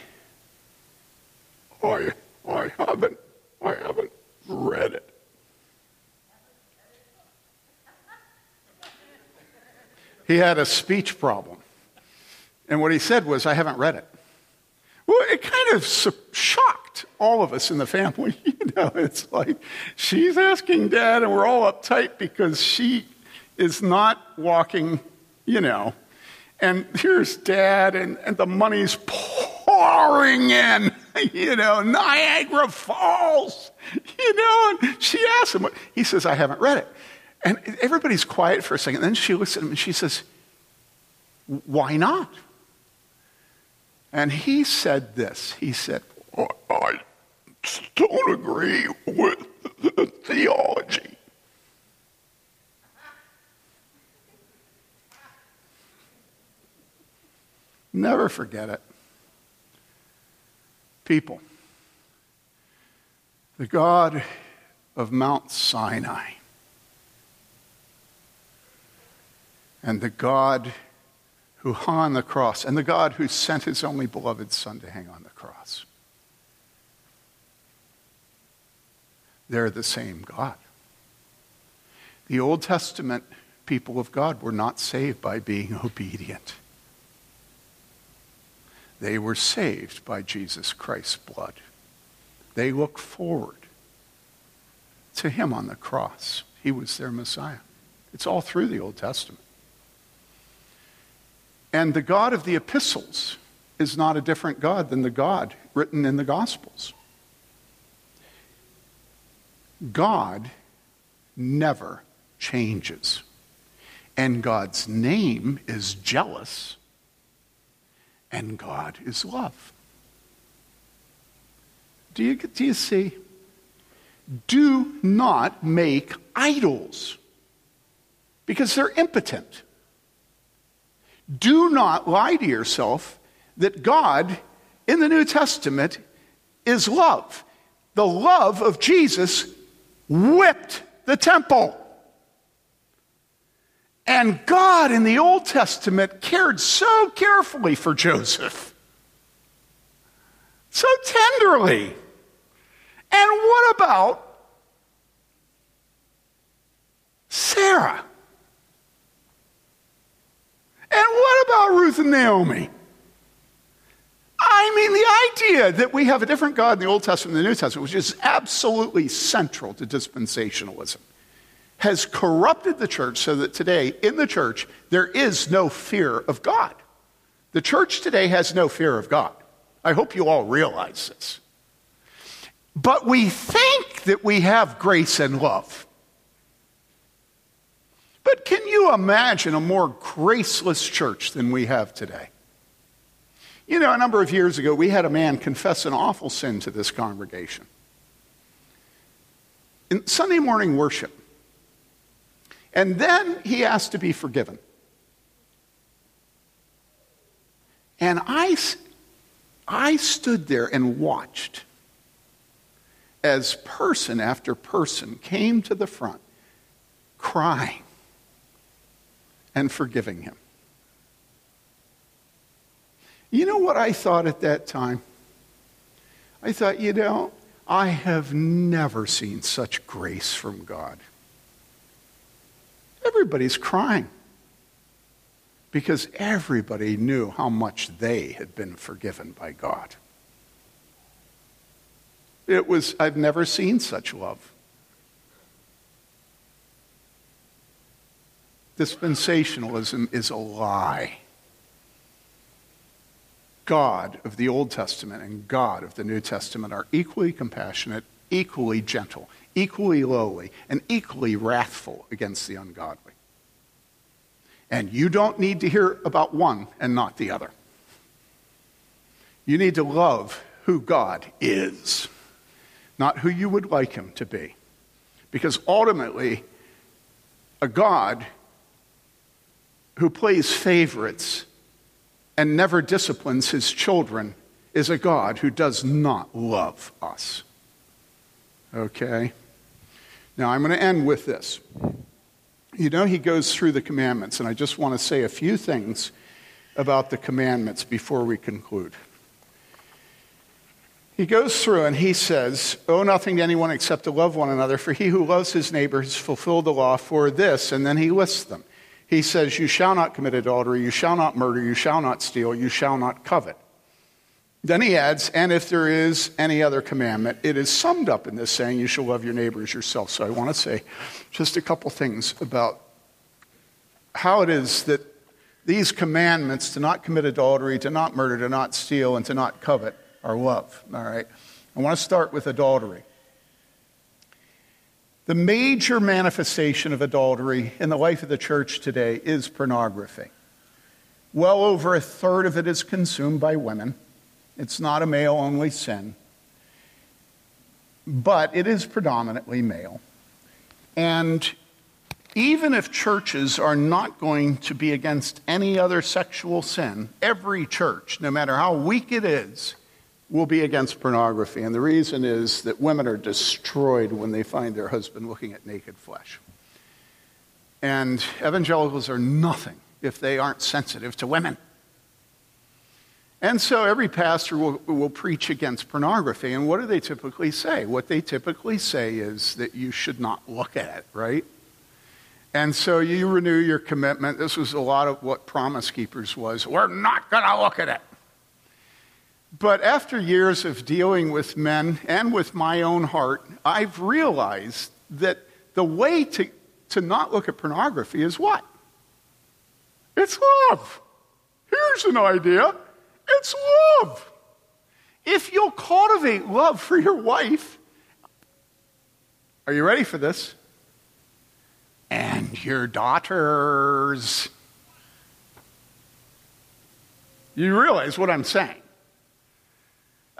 I haven't, I haven't read it. He had a speech problem. And what he said was, I haven't read it. Well, it kind of shocked all of us in the family. You know, it's like, she's asking Dad, and we're all uptight because she is not walking, you know. And here's Dad, and, and the money's pouring in, you know, Niagara Falls, you know. And she asks him, he says, I haven't read it. And everybody's quiet for a second. Then she looks at him and she says, why not? And he said this. He said, I don't agree with the theology. Never forget it. People, the God of Mount Sinai and the God who hung on the cross, and the God who sent his only beloved son to hang on the cross. They're the same God. The Old Testament people of God were not saved by being obedient. They were saved by Jesus Christ's blood. They look forward to him on the cross. He was their Messiah. It's all through the Old Testament. And the God of the epistles is not a different God than the God written in the Gospels. God never changes. And God's name is jealous. And God is love. Do you, do you see? Do not make idols, because they're impotent. Do not lie to yourself that God in the New Testament is love. The love of Jesus whipped the temple. And God in the Old Testament cared so carefully for Joseph, so tenderly. And what about Sarah? And what about Ruth and Naomi? I mean, the idea that we have a different God in the Old Testament than the New Testament, which is absolutely central to dispensationalism, has corrupted the church so that today, in the church, there is no fear of God. The church today has no fear of God. I hope you all realize this. But we think that we have grace and love. But can you imagine a more graceless church than we have today? You know, a number of years ago, we had a man confess an awful sin to this congregation. In Sunday morning worship. And then he asked to be forgiven. And I, I stood there and watched as person after person came to the front crying and forgiving him. You know what I thought at that time? I thought, you know, I have never seen such grace from God. Everybody's crying because everybody knew how much they had been forgiven by God. It was, I've never seen such love. Dispensationalism is a lie. God of the Old Testament and God of the New Testament are equally compassionate, equally gentle, equally lowly, and equally wrathful against the ungodly. And you don't need to hear about one and not the other. You need to love who God is, not who you would like him to be. Because ultimately, a God who plays favorites and never disciplines his children is a God who does not love us. Okay? Now, I'm going to end with this. You know, he goes through the commandments, and I just want to say a few things about the commandments before we conclude. He goes through and he says, owe nothing to anyone except to love one another, for he who loves his neighbor has fulfilled the law for this, and then he lists them. He says, you shall not commit adultery, you shall not murder, you shall not steal, you shall not covet. Then he adds, and if there is any other commandment, it is summed up in this saying, you shall love your neighbor as yourself. So I want to say just a couple things about how it is that these commandments to not commit adultery, to not murder, to not steal, and to not covet are love. All right. I want to start with adultery. The major manifestation of adultery in the life of the church today is pornography. Well over a third of it is consumed by women. It's not a male-only sin, but it is predominantly male. And even if churches are not going to be against any other sexual sin, every church, no matter how weak it is, will be against pornography. And the reason is that women are destroyed when they find their husband looking at naked flesh. And evangelicals are nothing if they aren't sensitive to women. And so every pastor will, will preach against pornography. And what do they typically say? What they typically say is that you should not look at it, right? And so you renew your commitment. This was a lot of what Promise Keepers was. We're not going to look at it. But after years of dealing with men and with my own heart, I've realized that the way to, to not look at pornography is what? It's love. Here's an idea. It's love. If you'll cultivate love for your wife, are you ready for this? And your daughters. You realize what I'm saying.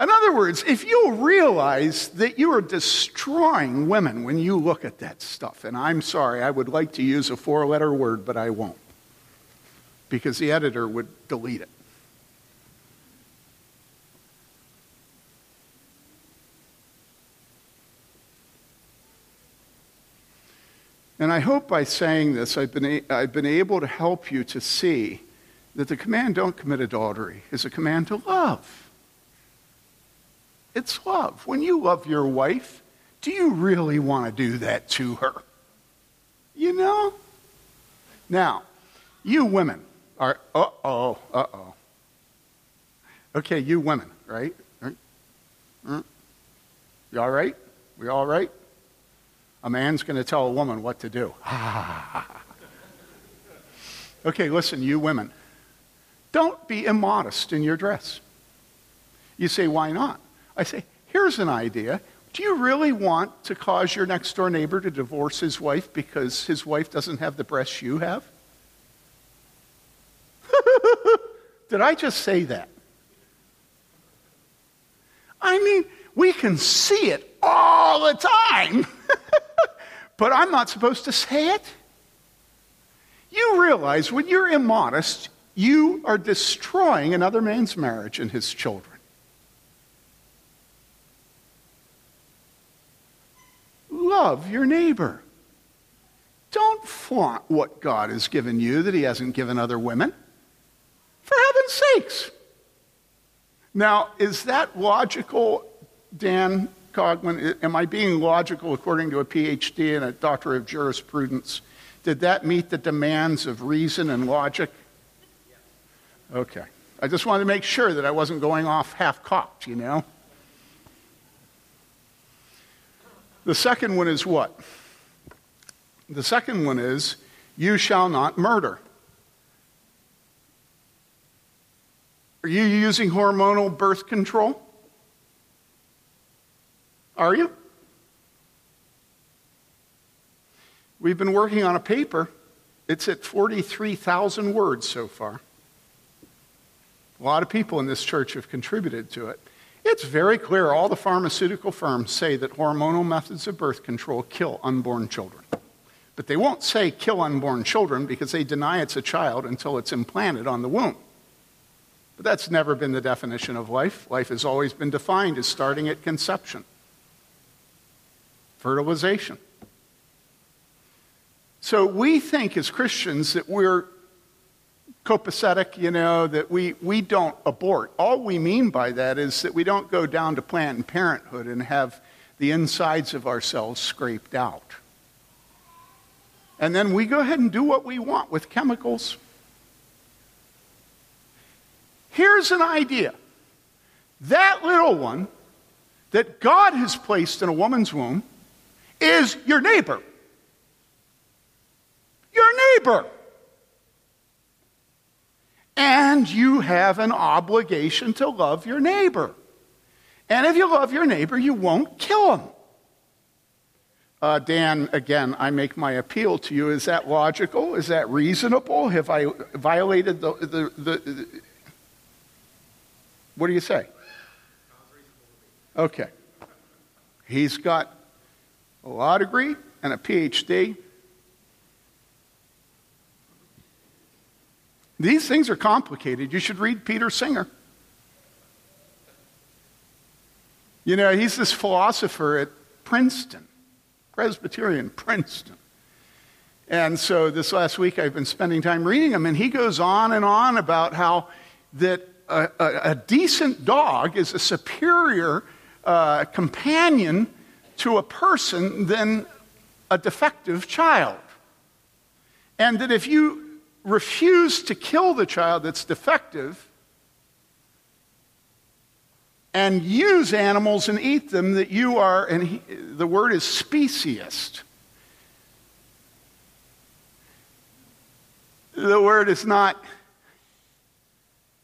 In other words, if you realize that you are destroying women when you look at that stuff, and I'm sorry, I would like to use a four-letter word, but I won't, because the editor would delete it. And I hope by saying this, I've been, a- I've been able to help you to see that the command, don't commit adultery, is a command to love. It's love. When you love your wife, do you really want to do that to her? You know? Now, you women are, uh-oh, uh-oh. Okay, you women, right? You all right? We all right? A man's going to tell a woman what to do. Okay, listen, you women. Don't be immodest in your dress. You say, why not? I say, here's an idea. Do you really want to cause your next-door neighbor to divorce his wife because his wife doesn't have the breasts you have? Did I just say that? I mean, we can see it all the time, but I'm not supposed to say it. You realize when you're immodest, you are destroying another man's marriage and his children. Love your neighbor. Don't flaunt what God has given you that he hasn't given other women. For heaven's sakes. Now, is that logical, Dan Cogman? Am I being logical according to a P H D and a doctor of jurisprudence? Did that meet the demands of reason and logic? Okay. I just wanted to make sure that I wasn't going off half-cocked, you know? The second one is what? The second one is, you shall not murder. Are you using hormonal birth control? Are you? We've been working on a paper. It's at forty-three thousand words so far. A lot of people in this church have contributed to it. It's very clear all the pharmaceutical firms say that hormonal methods of birth control kill unborn children. But they won't say kill unborn children because they deny it's a child until it's implanted on the womb. But that's never been the definition of life. Life has always been defined as starting at conception. Fertilization. So we think as Christians that we're copacetic, you know, that we, we don't abort. All we mean by that is that we don't go down to Planned Parenthood and have the insides of ourselves scraped out. And then we go ahead and do what we want with chemicals. Here's an idea. That little one that God has placed in a woman's womb is your neighbor. Your neighbor. And you have an obligation to love your neighbor. And if you love your neighbor, you won't kill him. Uh, Dan, again, I make my appeal to you. Is that logical? Is that reasonable? Have I violated the... the, the, the What do you say? Okay. He's got a law degree and a P H D. These things are complicated. You should read Peter Singer. You know, he's this philosopher at Princeton, Presbyterian Princeton. And so this last week I've been spending time reading him, and he goes on and on about how that A, a, a decent dog is a superior uh, companion to a person than a defective child. And that if you refuse to kill the child that's defective and use animals and eat them, that you are, and he, the word is speciesist. The word is not...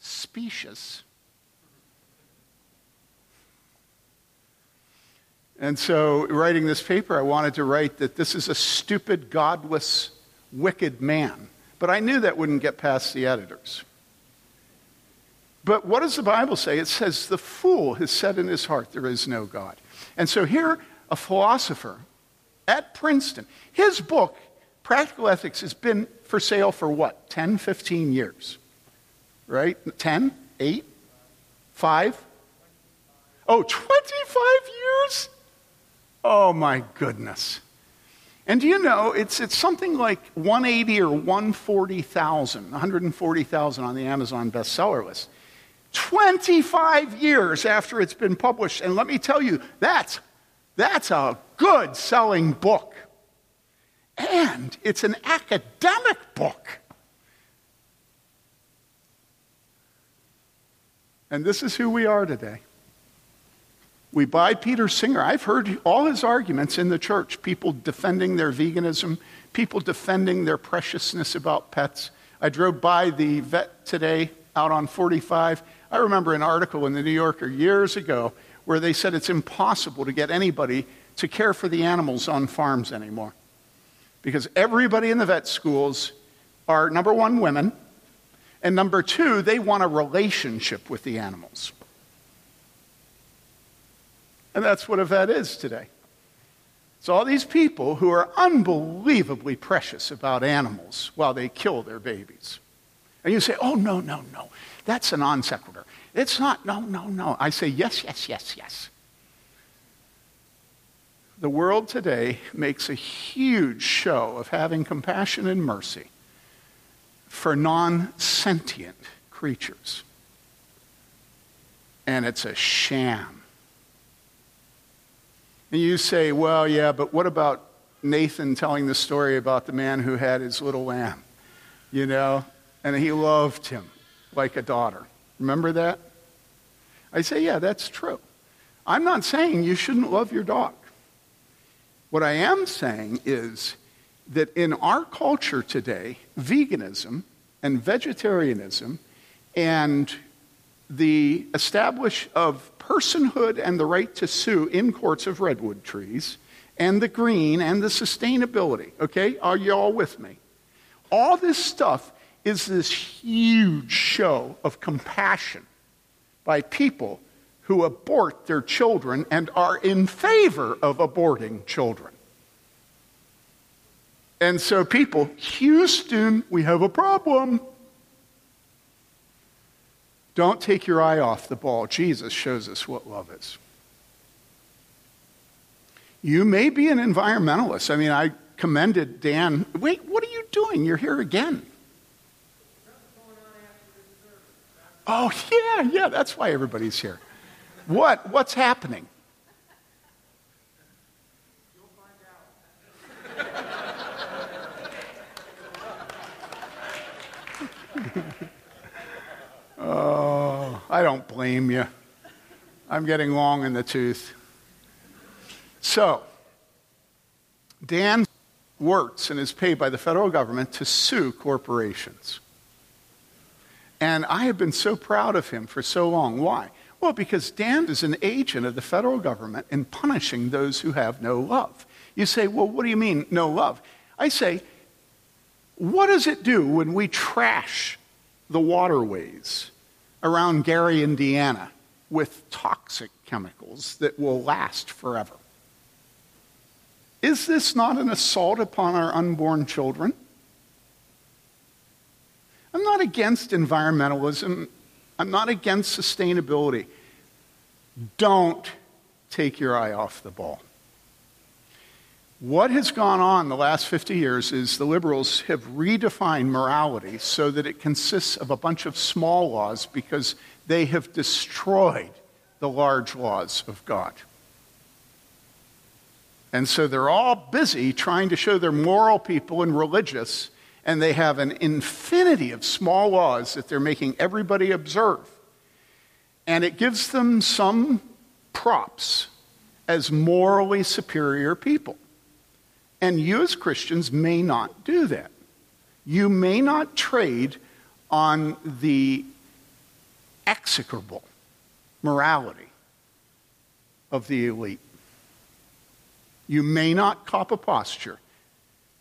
specious. And so, writing this paper, I wanted to write that this is a stupid, godless, wicked man. But I knew that wouldn't get past the editors. But what does the Bible say? It says, the fool has said in his heart, there is no God. And so here, a philosopher at Princeton, his book, Practical Ethics, has been for sale for what, ten, fifteen years? Right? ten? eight? five? Oh, twenty-five years? Oh, my goodness. And do you know, it's it's something like one hundred eighty or one hundred forty thousand, one hundred forty thousand on the Amazon bestseller list. twenty-five years after it's been published. And let me tell you, that's, that's a good selling book. And it's an academic book. And this is who we are today. We buy Peter Singer. I've heard all his arguments in the church, people defending their veganism, people defending their preciousness about pets. I drove by the vet today out on forty-five. I remember an article in the New Yorker years ago where they said it's impossible to get anybody to care for the animals on farms anymore because everybody in the vet schools are, number one, women, and number two, they want a relationship with the animals. And that's what a vet is today. It's all these people who are unbelievably precious about animals while they kill their babies. And you say, oh, no, no, no. That's a non sequitur. It's not, no, no, no. I say, yes, yes, yes, yes. The world today makes a huge show of having compassion and mercy for non-sentient creatures. And it's a sham. And you say, well, yeah, but what about Nathan telling the story about the man who had his little lamb, you know, and he loved him like a daughter. Remember that? I say, yeah, that's true. I'm not saying you shouldn't love your dog. What I am saying is that in our culture today, veganism and vegetarianism and the establishment of personhood and the right to sue in courts of redwood trees and the green and the sustainability, okay? Are you all with me? All this stuff is this huge show of compassion by people who abort their children and are in favor of aborting children. And so people, Houston, we have a problem. Don't take your eye off the ball. Jesus shows us what love is. You may be an environmentalist. I mean, I commended Dan. Wait, what are you doing? You're here again. Oh, yeah, yeah, that's why everybody's here. What? What's happening? You'll find out. Oh, I don't blame you. I'm getting long in the tooth. So, Dan works and is paid by the federal government to sue corporations. And I have been so proud of him for so long. Why? Well, because Dan is an agent of the federal government in punishing those who have no love. You say, well, what do you mean, no love? I say, what does it do when we trash the waterways around Gary, Indiana, with toxic chemicals that will last forever? Is this not an assault upon our unborn children? I'm not against environmentalism. I'm not against sustainability. Don't take your eye off the ball. What has gone on the last fifty years is the liberals have redefined morality so that it consists of a bunch of small laws because they have destroyed the large laws of God. And so they're all busy trying to show they're moral people and religious, and they have an infinity of small laws that they're making everybody observe. And it gives them some props as morally superior people. And you as Christians may not do that. You may not trade on the execrable morality of the elite. You may not cop a posture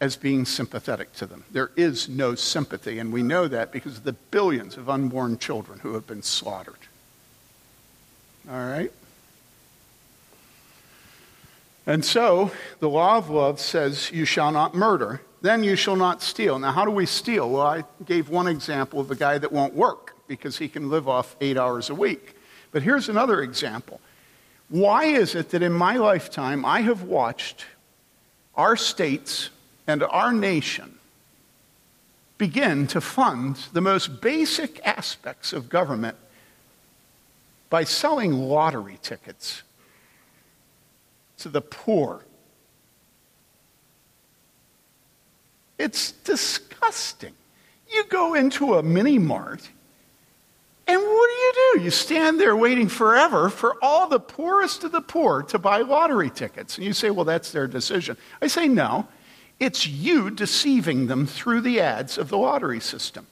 as being sympathetic to them. There is no sympathy, and we know that because of the billions of unborn children who have been slaughtered. All right? And so, the law of love says, you shall not murder, then you shall not steal. Now, how do we steal? Well, I gave one example of the guy that won't work because he can live off eight hours a week. But here's another example. Why is it that in my lifetime I have watched our states and our nation begin to fund the most basic aspects of government by selling lottery tickets to the poor? It's disgusting. You go into a mini mart, and what do you do? You stand there waiting forever for all the poorest of the poor to buy lottery tickets. And you say, well, that's their decision. I say, no, it's you deceiving them through the ads of the lottery system.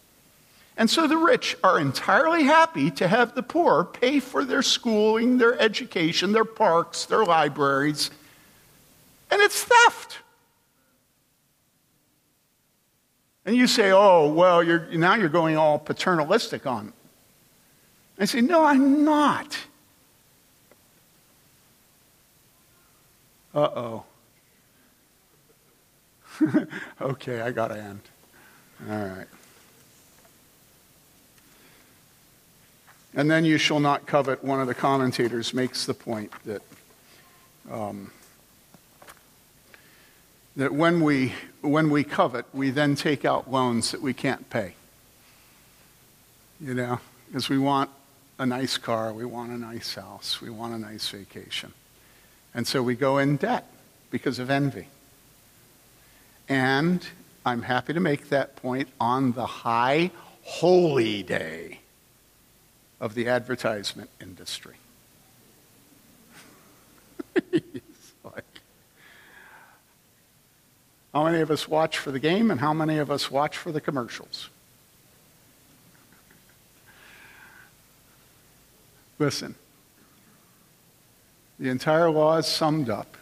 And so the rich are entirely happy to have the poor pay for their schooling, their education, their parks, their libraries, and it's theft. And you say, oh, well, you're, now you're going all paternalistic on them. I say, no, I'm not. Uh-oh. Okay, I gotta end. All right. And then you shall not covet, one of the commentators makes the point that um, that when we when we covet, we then take out loans that we can't pay. You know, because we want a nice car, we want a nice house, we want a nice vacation. And so we go in debt because of envy. And I'm happy to make that point on the high holy day of the advertisement industry. It's like, how many of us watch for the game and how many of us watch for the commercials? Listen, the entire law is summed up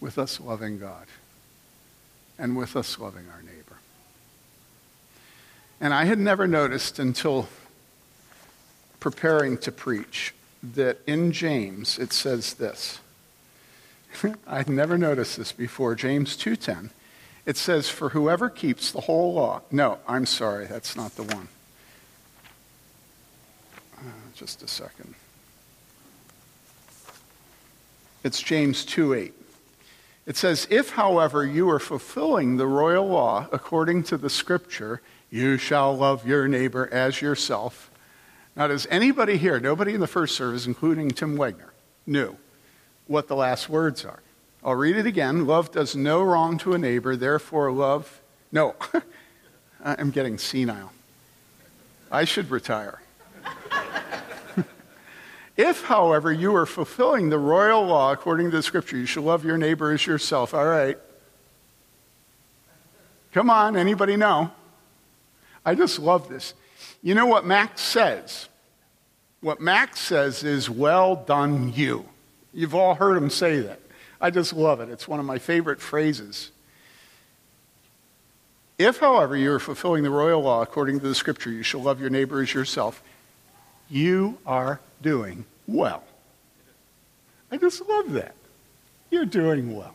with us loving God and with us loving our neighbor. And I had never noticed until preparing to preach that in James it says this. I'd never noticed this before. James two ten. It says, for whoever keeps the whole law. No, I'm sorry, that's not the one. Uh, just a second. It's James two eight. It says, if, however, you are fulfilling the royal law according to the scripture, you shall love your neighbor as yourself. Now, does anybody here, nobody in the first service, including Tim Wegner, knew what the last words are? I'll read it again. Love does no wrong to a neighbor, therefore love... No, I'm getting senile. I should retire. If, however, you are fulfilling the royal law according to the scripture, you shall love your neighbor as yourself. All right. Come on, anybody know? I just love this. You know what Max says? What Max says is, well done, you. You've all heard him say that. I just love it. It's one of my favorite phrases. If, however, you are fulfilling the royal law according to the scripture, you shall love your neighbor as yourself, you are doing well. I just love that. You're doing well.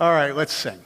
All right, let's sing.